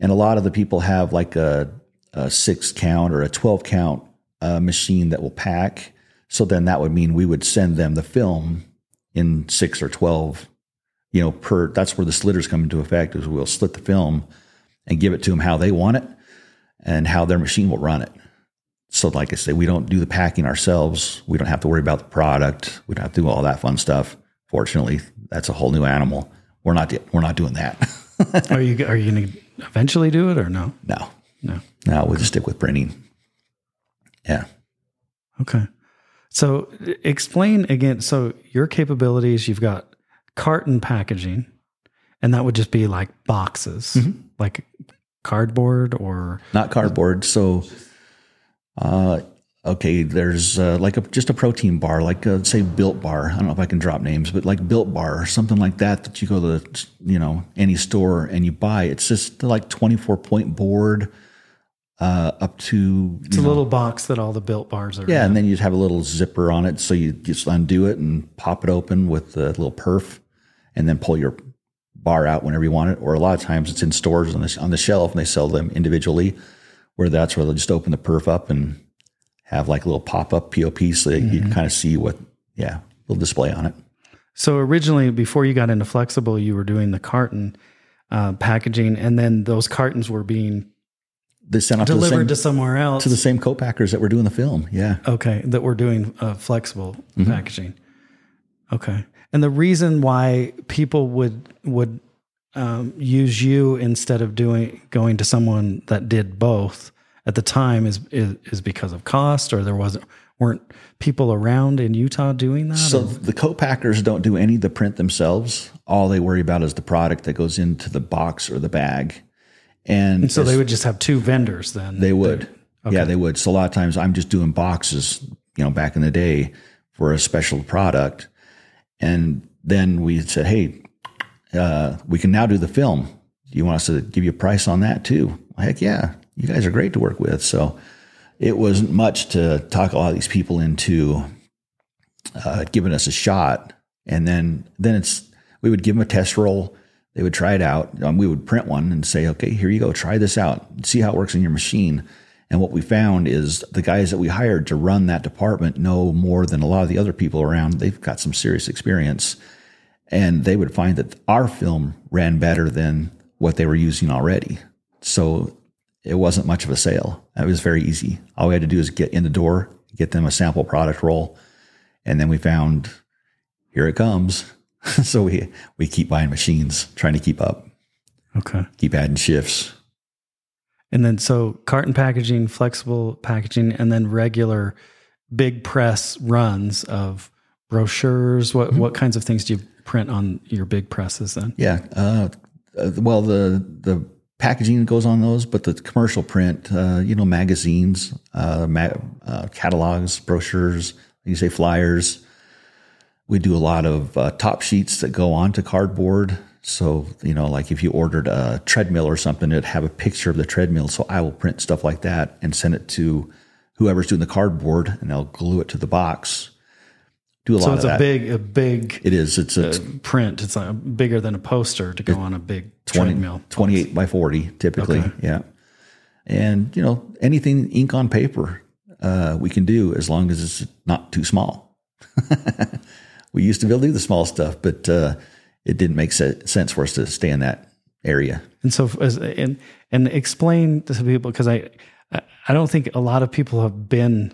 And a lot of the people have like a 6-count or a 12-count machine that will pack. So then that would mean we would send them the film in 6 or 12, you know, per, that's where the slitters come into effect, is we'll slit the film and give it to them how they want it and how their machine will run it. So like I say, we don't do the packing ourselves. We don't have to worry about the product. We don't have to do all that fun stuff. Fortunately, that's a whole new animal. We're not doing that. Are you going to eventually do it or no? No, we'll just stick with printing. Yeah. Okay. So explain again. So your capabilities, you've got carton packaging, and that would just be like boxes, mm-hmm. like cardboard or not cardboard. So, okay, there's like just a protein bar, like say Built Bar. I don't know if I can drop names, but like Built Bar or something like that you go to, you know, any store and you buy. It's just like 24-point board. Up to it's a little box that all the Built Bars are. Yeah, in. And then you'd have a little zipper on it, so you just undo it and pop it open with a little perf, and then pull your bar out whenever you want it. Or a lot of times it's in stores on the shelf, and they sell them individually, where that's where they'll just open the perf up and have like a little pop up POP, so that mm-hmm. you can kind of see what little display on it. So originally, before you got into flexible, you were doing the carton packaging, and then those cartons were being they sent off delivered to somewhere else, to the same co-packers that were doing the film. Yeah. Okay. That were doing flexible mm-hmm. packaging. Okay. And the reason why people would use you instead of going to someone that did both at the time is because of cost, or there weren't people around in Utah doing that. So the co-packers don't do any of the print themselves. All they worry about is the product that goes into the box or the bag. And so they would just have two vendors then? They would. Okay. Yeah, they would. So a lot of times I'm just doing boxes, you know, back in the day for a special product. And then we said, hey, we can now do the film. Do you want us to give you a price on that too? Heck yeah. You guys are great to work with. So it wasn't much to talk a lot of these people into giving us a shot. And then we would give them a test roll. They would try it out. We would print one and say, okay, here you go. Try this out. See how it works in your machine. And what we found is the guys that we hired to run that department know more than a lot of the other people around. They've got some serious experience. And they would find that our film ran better than what they were using already. So it wasn't much of a sale. It was very easy. All we had to do is get in the door, get them a sample product roll. And then we found, here it comes. So we keep buying machines, trying to keep up. Okay. Keep adding shifts. And then so carton packaging, flexible packaging, and then regular big press runs of brochures. What mm-hmm. what kinds of things do you print on your big presses then? Yeah. Well, the packaging goes on those, but the commercial print, magazines, catalogs, brochures, you say flyers. We do a lot of top sheets that go onto cardboard. So, you know, like if you ordered a treadmill or something, it'd have a picture of the treadmill. So I will print stuff like that and send it to whoever's doing the cardboard, and they'll glue it to the box. Do a lot of that. So it's a big. It is. It's a print. It's bigger than a poster to go on a big treadmill. 28 by 40 typically. Okay. Yeah. And, you know, anything ink on paper we can do, as long as it's not too small. We used to be able to do the small stuff, but it didn't make sense for us to stay in that area. And so, and explain to people, because I don't think a lot of people have been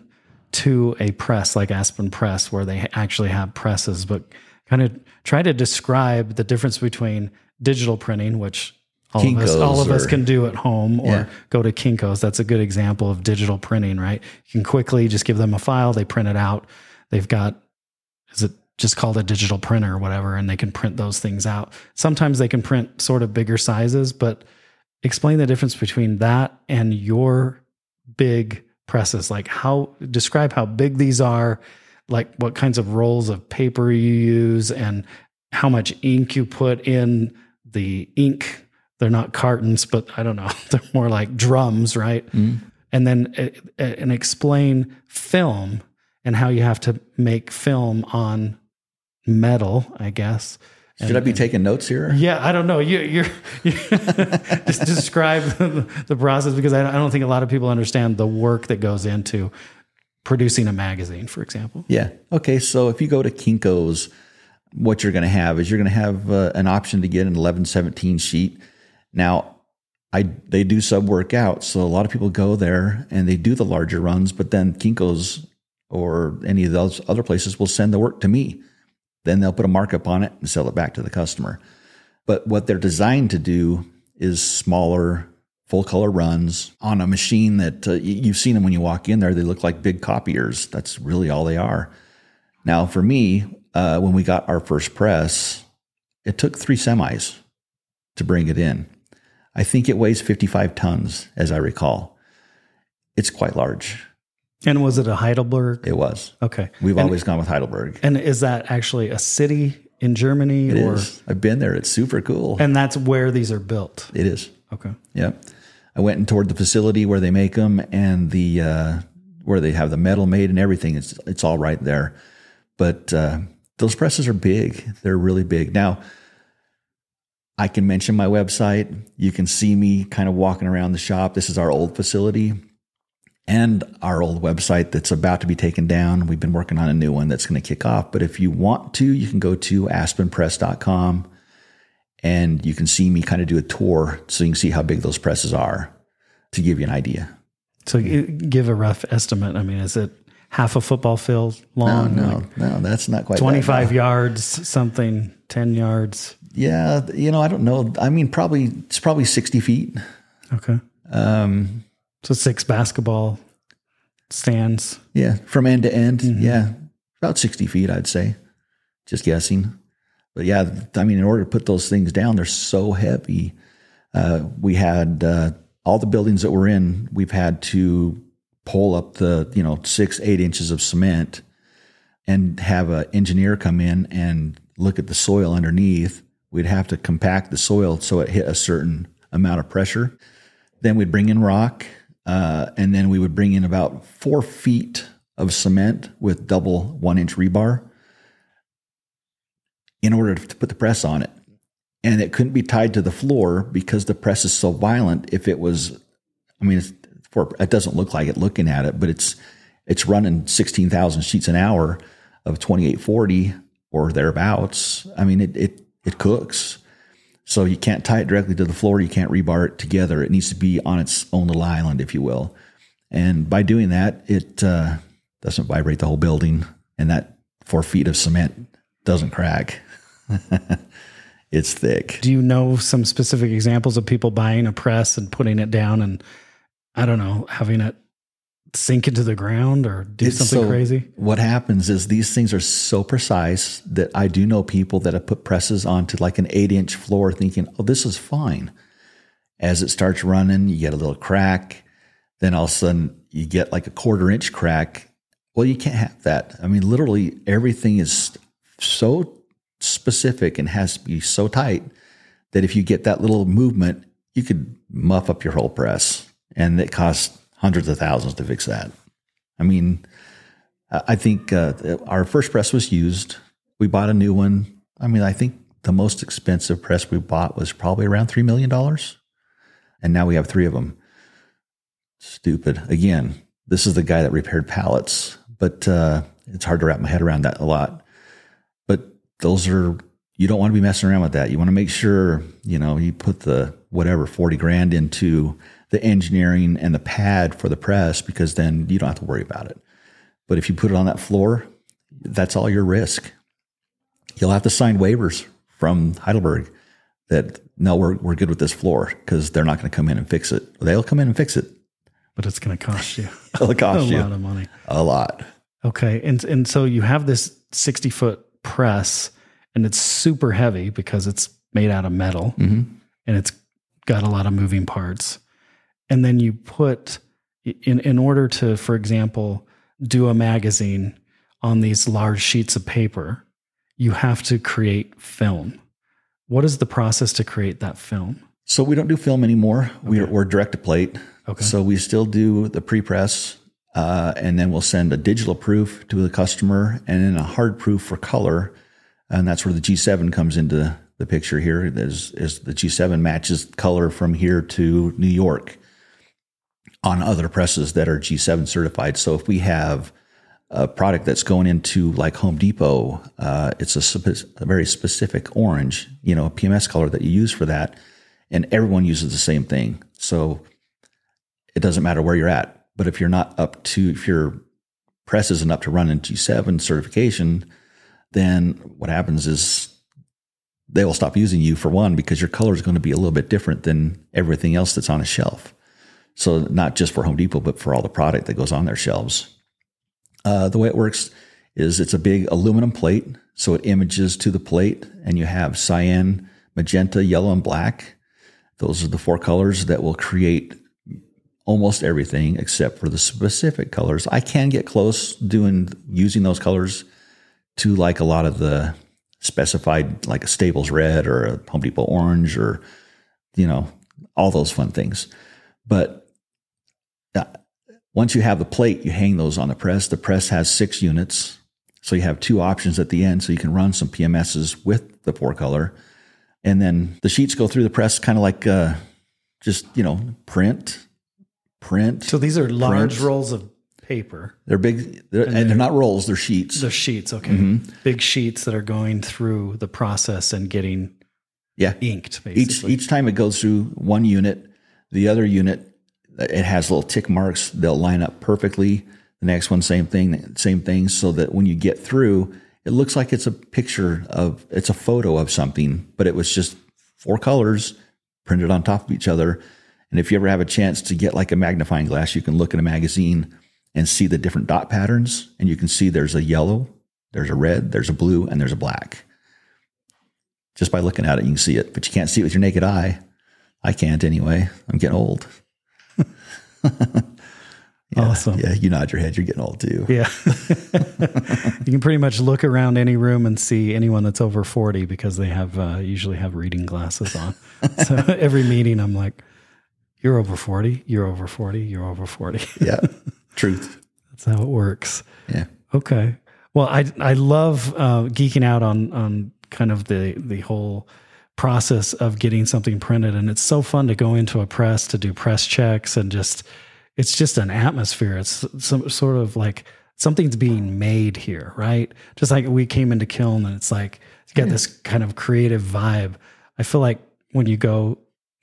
to a press like Aspen Press where they actually have presses, but kind of try to describe the difference between digital printing, which all of us can do at home, or go to Kinko's. That's a good example of digital printing, right? You can quickly just give them a file, they print it out. They've got, is it just called a digital printer or whatever, and they can print those things out. Sometimes they can print sort of bigger sizes, but explain the difference between that and your big presses. Like describe how big these are, like what kinds of rolls of paper you use and how much ink you put in the ink. They're not cartons, but I don't know. They're more like drums, right? Mm. And then explain film and how you have to make film on metal, I guess, Should I be taking notes here? Yeah, I don't know. You're just describe the process, because I don't think a lot of people understand the work that goes into producing a magazine, for example. Yeah. Okay. So if you go to Kinko's, what you're going to have is you're going to have an option to get an 11/17 sheet. Now, they do sub workouts, so a lot of people go there and they do the larger runs, but then Kinko's or any of those other places will send the work to me. Then they'll put a markup on it and sell it back to the customer. But what they're designed to do is smaller, full-color runs on a machine that you've seen them when you walk in there. They look like big copiers. That's really all they are. Now, for me, when we got our first press, it took 3 semis to bring it in. I think it weighs 55 tons, as I recall. It's quite large. And was it a Heidelberg? It was. Okay. We've always gone with Heidelberg. And is that actually a city in Germany? It is. I've been there. It's super cool. And that's where these are built? It is. Okay. Yeah. I went in toward the facility where they make them and the where they have the metal made and everything. It's all right there. But those presses are big. They're really big. Now, I can mention my website. You can see me kind of walking around the shop. This is our old facility. And our old website that's about to be taken down. We've been working on a new one that's going to kick off. But if you want to, you can go to aspenpress.com and you can see me kind of do a tour so you can see how big those presses are to give you an idea. So give a rough estimate. I mean, is it half a football field long? No, no, that's not quite 25 that yards, something, 10 yards. Yeah. You know, I don't know. I mean, it's probably 60 feet. Okay. So 6 basketball stands. Yeah, from end to end. Mm-hmm. Yeah, about 60 feet, I'd say. Just guessing. But yeah, I mean, in order to put those things down, they're so heavy. We had all the buildings that we're in, we've had to pull up the 6-8 inches of cement and have an engineer come in and look at the soil underneath. We'd have to compact the soil so it hit a certain amount of pressure. Then we'd bring in rock. And then we would bring in about 4 feet of cement with double 1-inch rebar in order to put the press on it. And it couldn't be tied to the floor because the press is so violent. If it was, I mean, it doesn't look like it looking at it, but it's running 16,000 sheets an hour of 2840 or thereabouts. I mean, it cooks. So you can't tie it directly to the floor. You can't rebar it together. It needs to be on its own little island, if you will. And by doing that, it doesn't vibrate the whole building. And that 4 feet of cement doesn't crack. It's thick. Do you know some specific examples of people buying a press and putting it down and, I don't know, having it sink into the ground or do something crazy? What happens is these things are so precise that I do know people that have put presses onto like an 8-inch floor thinking, oh, this is fine. As it starts running, you get a little crack. Then all of a sudden you get like a 1/4-inch crack. Well, you can't have that. I mean, literally everything is so specific and has to be so tight that if you get that little movement, you could muff up your whole press. And it costs hundreds of thousands to fix that. I mean, I think our first press was used. We bought a new one. I mean, I think the most expensive press we bought was probably around $3 million. And now we have 3 of them. Stupid. Again, this is the guy that repaired pallets. But it's hard to wrap my head around that a lot. But you don't want to be messing around with that. You want to make sure, you put the $40,000 into the engineering and the pad for the press, because then you don't have to worry about it. But if you put it on that floor, that's all your risk. You'll have to sign waivers from Heidelberg that, no, we're good with this floor, because they're not going to come in and fix it. They'll come in and fix it. But it's going to cost you a lot of money. A lot. Okay. And so you have this 60-foot press, and it's super heavy because it's made out of metal, mm-hmm. and it's got a lot of moving parts. And then you put, in order to, for example, do a magazine on these large sheets of paper, you have to create film. What is the process to create that film? So we don't do film anymore. Okay. We're direct-to-plate. Okay. So we still do the pre-press, and then we'll send a digital proof to the customer and then a hard proof for color And that's where the G7 comes into the picture here, is the G7 matches color from here to New York on other presses that are G7 certified. So if we have a product that's going into like Home Depot, it's a very specific orange, you know, a PMS color that you use for that. And everyone uses the same thing. So it doesn't matter where you're at. But if you're not up to, if your press isn't up to running G7 certification, then what happens is they will stop using you, for one, because your color is going to be a little bit different than everything else that's on a shelf. So not just for Home Depot, but for all the product that goes on their shelves. The way it works is it's a big aluminum plate. So it images to the plate, and you have cyan, magenta, yellow, and black. Those are the four colors that will create almost everything except for the specific colors. I can get close using those colors to like a lot of the specified, like a Staples red or a Home Depot orange, or, you know, all those fun things. But once you have the plate, you hang those on the press. The press has 6 units. So you have 2 options at the end. So you can run some PMSs with the 4 color. And then the sheets go through the press kind of like just, you know, print. So these are large rolls of paper. They're big. They're not rolls. They're sheets. They're sheets. Okay. Mm-hmm. Big sheets that are going through the process and getting inked. Basically. Each time it goes through one unit, the other unit, it has little tick marks. They'll line up perfectly. The next one, same thing. So that when you get through, it looks like it's a photo of something, but it was just 4 colors printed on top of each other. And if you ever have a chance to get like a magnifying glass, you can look in a magazine and see the different dot patterns. And you can see there's a yellow, there's a red, there's a blue, and there's a black. Just by looking at it, you can see it, but you can't see it with your naked eye. I can't anyway. I'm getting old. Yeah, awesome. Yeah, you nod your head, you're getting old too. Yeah. You can pretty much look around any room and see anyone that's over 40 because they have usually have reading glasses on. So every meeting I'm like, you're over 40, you're over 40, you're over 40. Yeah. Truth. That's how it works. Yeah. Okay. Well, I love geeking out on kind of the whole process of getting something printed. And it's so fun to go into a press to do press checks and just, it's just an atmosphere. It's some sort of like something's being made here, right? Just like we came into Kiln and it's like, it's got this kind of creative vibe. I feel like when you go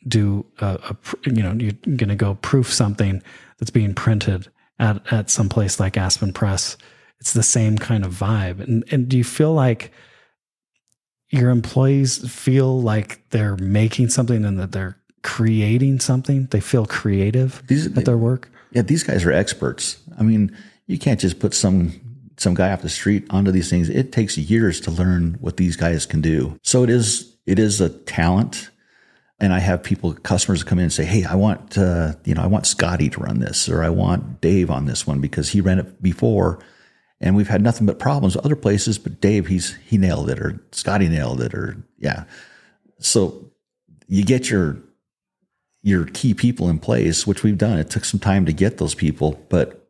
do you're going to go proof something that's being printed at some place like Aspen Press, it's the same kind of vibe. And do you feel like your employees feel like they're making something and that they're creating something? They feel creative at their work? Yeah, these guys are experts. I mean, you can't just put some guy off the street onto these things. It takes years to learn what these guys can do. So it is a talent. And I have customers come in and say, hey, I want Scotty to run this, or I want Dave on this one because he ran it before and we've had nothing but problems with other places, but Dave, he nailed it, or Scotty nailed it, or yeah. So you get your key people in place, which we've done. It took some time to get those people, but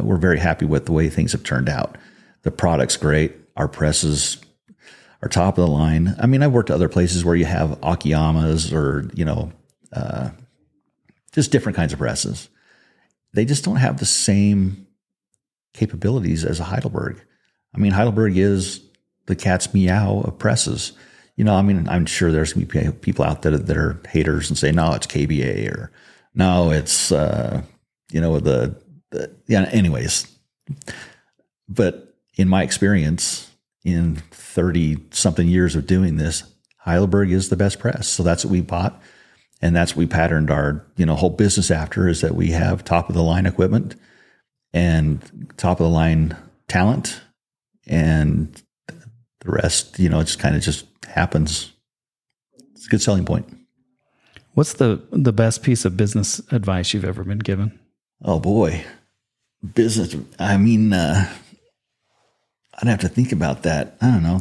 we're very happy with the way things have turned out. The product's great. Our presses are top of the line. I mean, I worked at other places where you have Akiyamas or, you know, just different kinds of presses. They just don't have the same capabilities as a Heidelberg. I mean, Heidelberg is the cat's meow of presses. You know, I mean, I'm sure there's going to be people out there that are haters and say, no, it's KBA, or no, it's, you know, anyways. But in my experience, in 30-something years of doing this, Heidelberg is the best press. So that's what we bought, and that's what we patterned our, you know, whole business after, is that we have top-of-the-line equipment and top-of-the-line talent, and the rest, you know, it just kind of just happens. It's a good selling point. What's the best piece of business advice you've ever been given? Oh, boy. Business, I mean... I'd have to think about that. I don't know.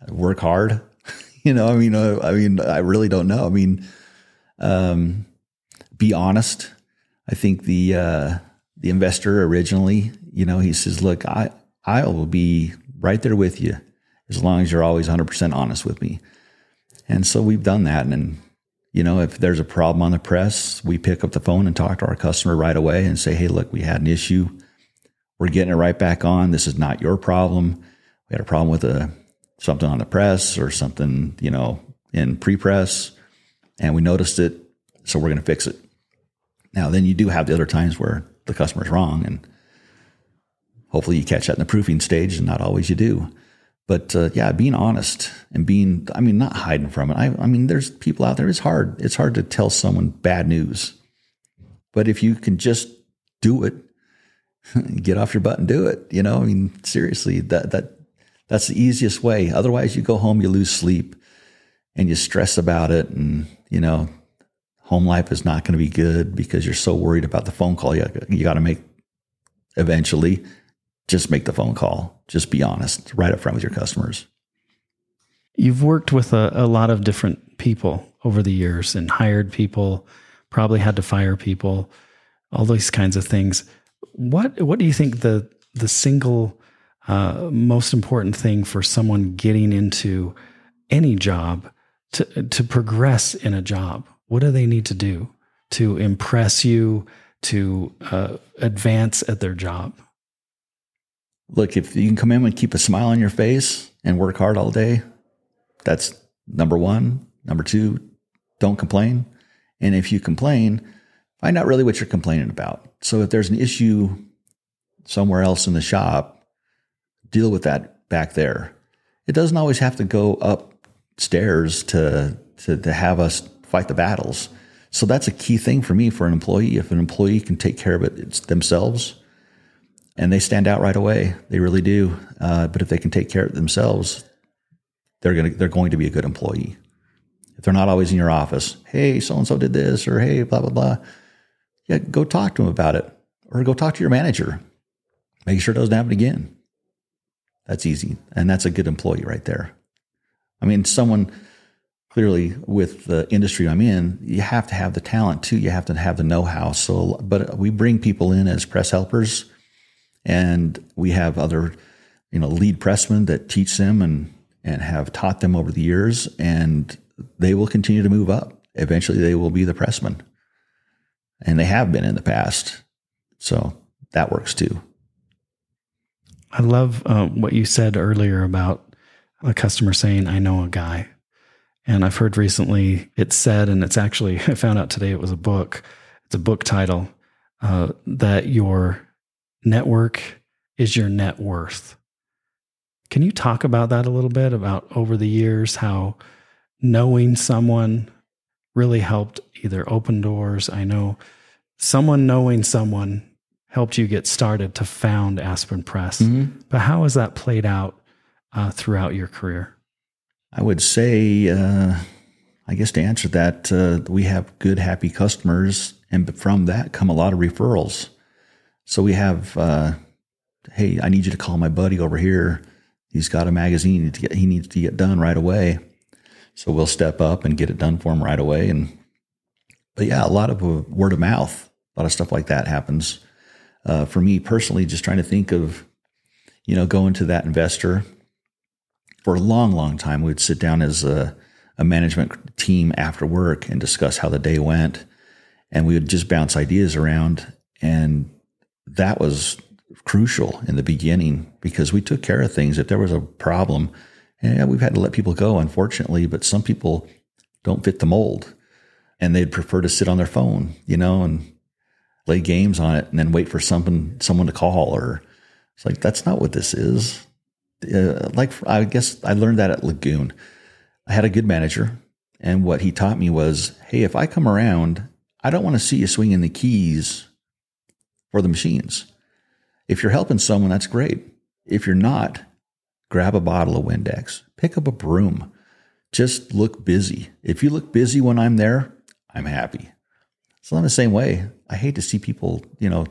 I work hard. You know, I mean, I really don't know. I mean, be honest. I think the investor originally, you know, he says, look, I will be right there with you, as long as you're always 100% honest with me. And so we've done that. And, you know, if there's a problem on the press, we pick up the phone and talk to our customer right away and say, hey, look, we had an issue. We're getting it right back on. This is not your problem. We had a problem with something on the press or something, you know, in pre-press, and we noticed it, so we're going to fix it. Now, then you do have the other times where the customer's wrong, and hopefully you catch that in the proofing stage, and not always you do. But yeah, being honest and being, I mean, not hiding from it. I mean, there's people out there, it's hard. It's hard to tell someone bad news. But if you can just do it, get off your butt and do it. You know, I mean, seriously, that's the easiest way. Otherwise, you go home, you lose sleep, and you stress about it. And, you know, home life is not going to be good because you're so worried about the phone call you got to make eventually. Just make the phone call. Just be honest right up front with your customers. You've worked with a lot of different people over the years and hired people, probably had to fire people, all these kinds of things. What do you think the single most important thing for someone getting into any job to progress in a job? What do they need to do to impress you, to advance at their job? Look, if you can come in and keep a smile on your face and work hard all day, that's number one. Number two, don't complain. And if you complain, find out really what you're complaining about. So if there's an issue somewhere else in the shop, deal with that back there. It doesn't always have to go upstairs to have us fight the battles. So that's a key thing for me for an employee. If an employee can take care of it themselves, and they stand out right away. They really do. But if they can take care of themselves, they're going to be a good employee. If they're not always in your office, hey, so-and-so did this, or hey, blah, blah, blah. Yeah, go talk to them about it, or go talk to your manager. Make sure it doesn't happen again. That's easy. And that's a good employee right there. I mean, someone clearly with the industry I'm in, you have to have the talent too. You have to have the know-how. So, but we bring people in as press helpers. And we have other, you know, lead pressmen that teach them and have taught them over the years, and they will continue to move up. Eventually they will be the pressmen, and they have been in the past. So that works too. I love what you said earlier about a customer saying, I know a guy. And I've heard recently it's said, and it's actually, I found out today it was a book. It's a book title that your network is your net worth. Can you talk about that a little bit, about over the years, how knowing someone really helped either open doors? I know someone knowing someone helped you get started to found Aspen Press, but how has that played out throughout your career? I would say, I guess to answer that, we have good, happy customers. And from that come a lot of referrals. So we have, hey, I need you to call my buddy over here. He's got a magazine he needs to get done right away. So we'll step up and get it done for him right away. But yeah, a lot of word of mouth, a lot of stuff like that happens. For me personally, just trying to think of, you know, going to that investor. For a long, long time, we would sit down as a management team after work and discuss how the day went. And we would just bounce ideas around, and that was crucial in the beginning because we took care of things. If there was a problem, and we've had to let people go, unfortunately, but some people don't fit the mold and they'd prefer to sit on their phone, you know, and play games on it and then wait for someone to call. Or it's like, that's not what this is. I guess I learned that at Lagoon. I had a good manager, and what he taught me was, hey, if I come around, I don't want to see you swinging the keys for the machines. If you're helping someone, that's great. If you're not, grab a bottle of Windex, pick up a broom, just look busy. If you look busy when I'm there, I'm happy. So I'm the same way. I hate to see people, you know,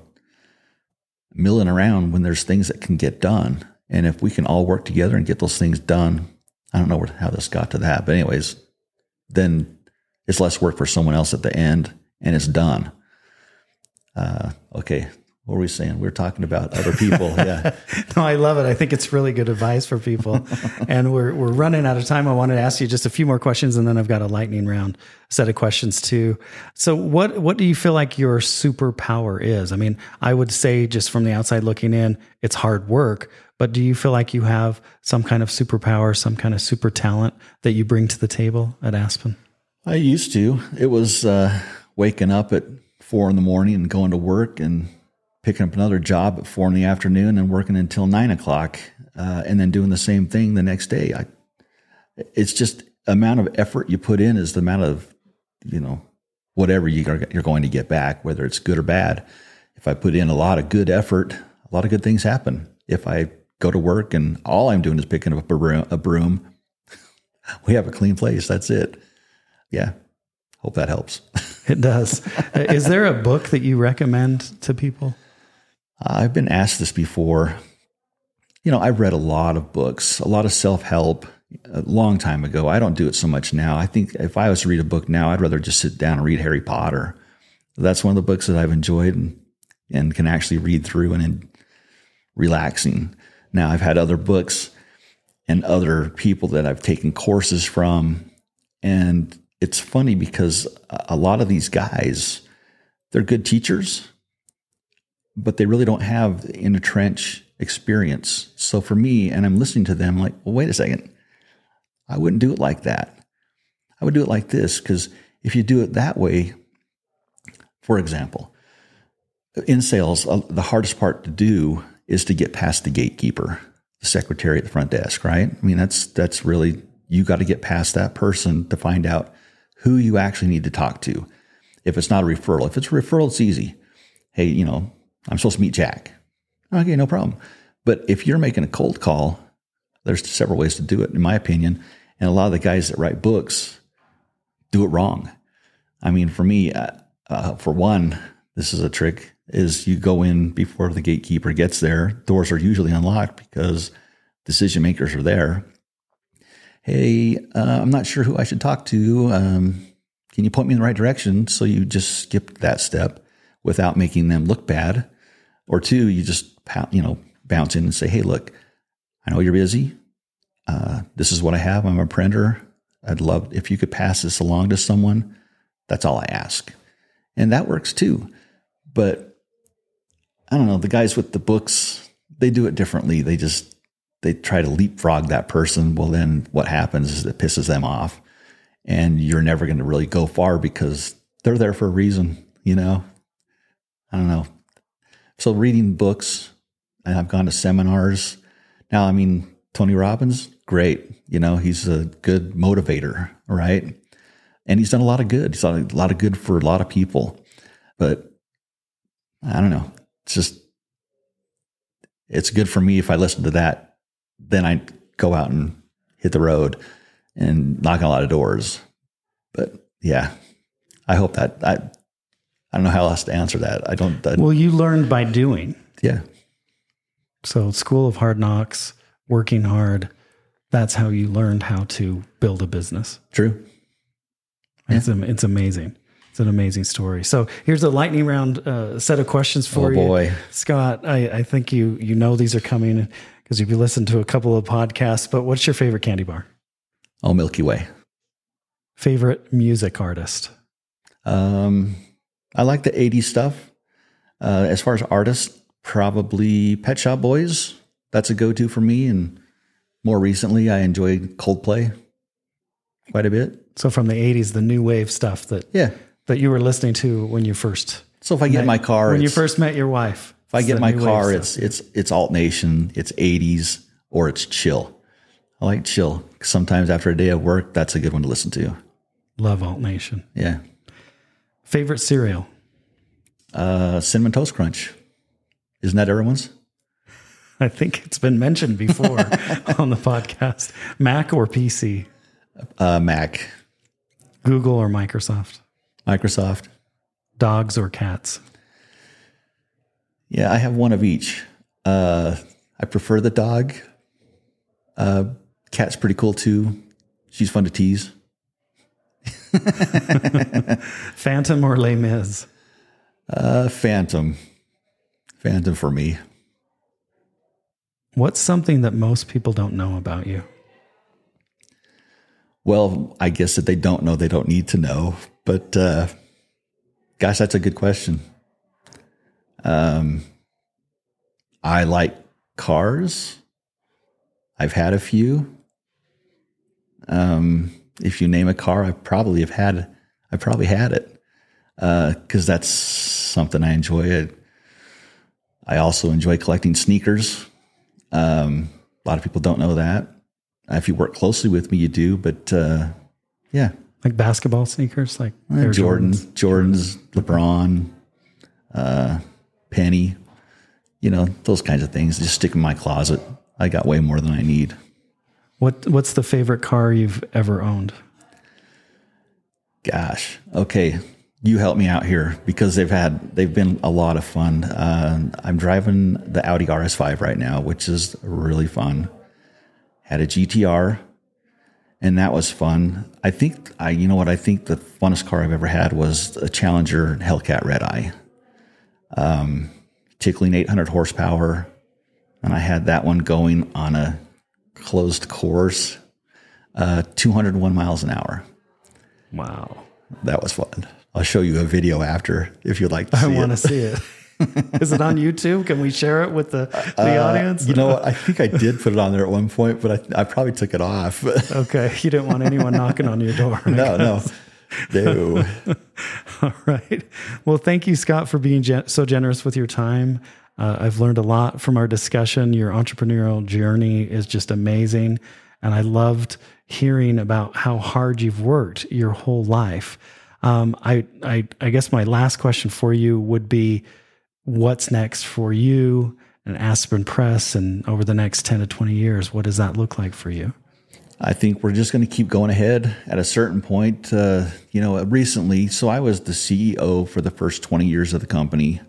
milling around when there's things that can get done. And if we can all work together and get those things done, I don't know how this got to that, but anyways, then it's less work for someone else at the end and it's done. Okay, What were we saying? We were talking about other people. Yeah. No, I love it. I think it's really good advice for people. And we're running out of time. I wanted to ask you just a few more questions, and then I've got a lightning round set of questions too. So what do you feel like your superpower is? I mean, I would say just from the outside looking in, it's hard work, but do you feel like you have some kind of superpower, some kind of super talent that you bring to the table at Aspen? I used to. It was waking up at 4 a.m. and going to work and picking up another job at 4 p.m. and working until 9 o'clock, and then doing the same thing the next day. It's just amount of effort you put in is the amount of, whatever you're going to get back, whether it's good or bad. If I put in a lot of good effort, a lot of good things happen. If I go to work and all I'm doing is picking up a broom, we have a clean place. That's it. Yeah. Hope that helps. It does. Is there a book that you recommend to people? I've been asked this before. I've read a lot of books, a lot of self-help a long time ago. I don't do it so much now. I think if I was to read a book now, I'd rather just sit down and read Harry Potter. That's one of the books that I've enjoyed and can actually read through and relaxing. Now, I've had other books and other people that I've taken courses from. And it's funny because a lot of these guys, they're good teachers, but they really don't have in a trench experience. So for me, and I'm listening to them, I'm like, well, wait a second. I wouldn't do it like that. I would do it like this, because if you do it that way, for example, in sales, the hardest part to do is to get past the gatekeeper, the secretary at the front desk, right? I mean, that's really, you got to get past that person to find out who you actually need to talk to. If it's not a referral, it's easy. Hey, I'm supposed to meet Jack. Okay, no problem. But if you're making a cold call, there's several ways to do it, in my opinion. And a lot of the guys that write books do it wrong. I mean, for me, for one, this is a trick, is you go in before the gatekeeper gets there. Doors are usually unlocked because decision makers are there. Hey, I'm not sure who I should talk to. Can you point me in the right direction? So you just skip that step without making them look bad. Or two, you just, bounce in and say, hey, look, I know you're busy. This is what I have. I'm a printer. I'd love if you could pass this along to someone. That's all I ask. And that works too. But I don't know, the guys with the books, they do it differently. They try to leapfrog that person. Well, then what happens is it pisses them off, and you're never going to really go far because they're there for a reason, I don't know. So reading books, and I've gone to seminars. Now, I mean, Tony Robbins, great. He's a good motivator, right? And he's done a lot of good. He's done a lot of good for a lot of people, but I don't know. It's good for me if I listen to that. Then I go out and hit the road and knock on a lot of doors. But yeah, I hope that I don't know how else to answer that. Well, you learned by doing. Yeah. So school of hard knocks, working hard. That's how you learned how to build a business. True. It's amazing. It's an amazing story. So here's a lightning round set of questions for you. Oh, boy. Scott, I think you know these are coming because you've listened to a couple of podcasts, but what's your favorite candy bar? Oh, Milky Way. Favorite music artist? I like the 80s stuff. As far as artists, probably Pet Shop Boys. That's a go-to for me. And more recently, I enjoyed Coldplay quite a bit. So from the 80s, the new wave stuff that you were listening to when you first. So if I get in my car, when you first met your wife, if I get in my car, it's Alt Nation, it's 80s, or it's chill. I like chill. Sometimes after a day of work, that's a good one to listen to. Love Alt Nation. Yeah. Favorite cereal? Cinnamon Toast Crunch. Isn't that everyone's? I think it's been mentioned before on the podcast. Mac or PC? Mac. Google or Microsoft? Microsoft. Dogs or cats? Yeah, I have one of each. I prefer the dog. Cat's pretty cool too. She's fun to tease. Phantom or Les Mis? Phantom. Phantom for me. What's something that most people don't know about you? Well, I guess that they don't know, they don't need to know. But gosh, that's a good question. I like cars. I've had a few. If you name a car, I probably had it because that's something I enjoy. I also enjoy collecting sneakers. A lot of people don't know that. If you work closely with me, you do. But yeah, like basketball sneakers, like Jordans, LeBron, Penny. You know, those kinds of things. Just stick in my closet. I got way more than I need. What's the favorite car you've ever owned? Gosh. Okay. You help me out here because they've been a lot of fun. I'm driving the Audi RS5 right now, which is really fun. Had a GTR and that was fun. I think the funnest car I've ever had was a Challenger Hellcat Red Eye. Tickling 800 horsepower, and I had that one going on a closed course, 201 miles an hour. Wow. That was fun. I'll show you a video after if you'd like to see it. I want to see it. Is it on YouTube? Can we share it with the audience? You know what? I think I did put it on there at one point, but I probably took it off. Okay. You didn't want anyone knocking on your door. No. All right. Well, thank you, Scott, for being so generous with your time. I've learned a lot from our discussion. Your entrepreneurial journey is just amazing. And I loved hearing about how hard you've worked your whole life. I guess my last question for you would be, what's next for you and Aspen Press? And over the next 10 to 20 years, what does that look like for you? I think we're just going to keep going ahead. At a certain point, recently, so I was the CEO for the first 20 years of the company.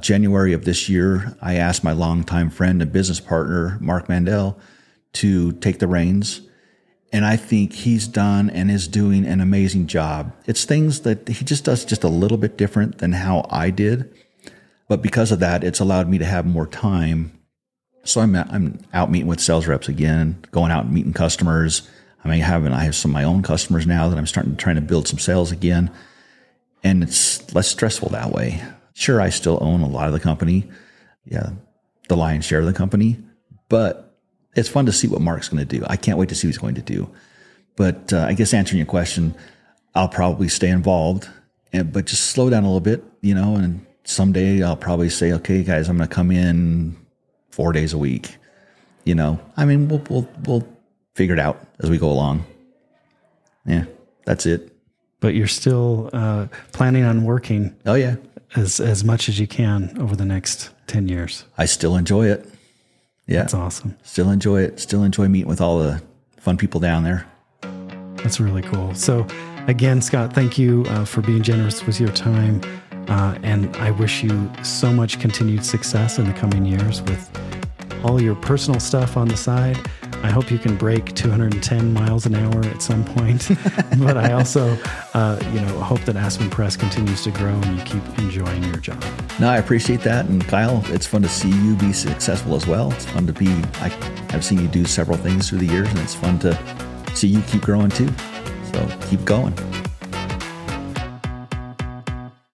January of this year, I asked my longtime friend and business partner, Mark Mandel, to take the reins. And I think he's done and is doing an amazing job. It's things that he just does just a little bit different than how I did. But because of that, it's allowed me to have more time. So I'm out meeting with sales reps again, going out and meeting customers. I have some of my own customers now that I'm trying to build some sales again. And it's less stressful that way. Sure, I still own a lot of the company. Yeah, the lion's share of the company. But it's fun to see what Mark's going to do. I can't wait to see what he's going to do. But I guess answering your question, I'll probably stay involved, but just slow down a little bit, and someday I'll probably say, okay, guys, I'm going to come in 4 days a week. We'll figure it out as we go along. Yeah, that's it. But you're still planning on working. Oh yeah, as much as you can over the next 10 years. I still enjoy it. Yeah, that's awesome. Still enjoy it. Still enjoy meeting with all the fun people down there. That's really cool. So again, Scott, thank you for being generous with your time. And I wish you so much continued success in the coming years with all your personal stuff on the side. I hope you can break 210 miles an hour at some point. But I also, hope that Aspen Press continues to grow and you keep enjoying your job. No, I appreciate that. And Kyle, it's fun to see you be successful as well. It's fun to be, I've seen you do several things through the years, and it's fun to see you keep growing too. So keep going.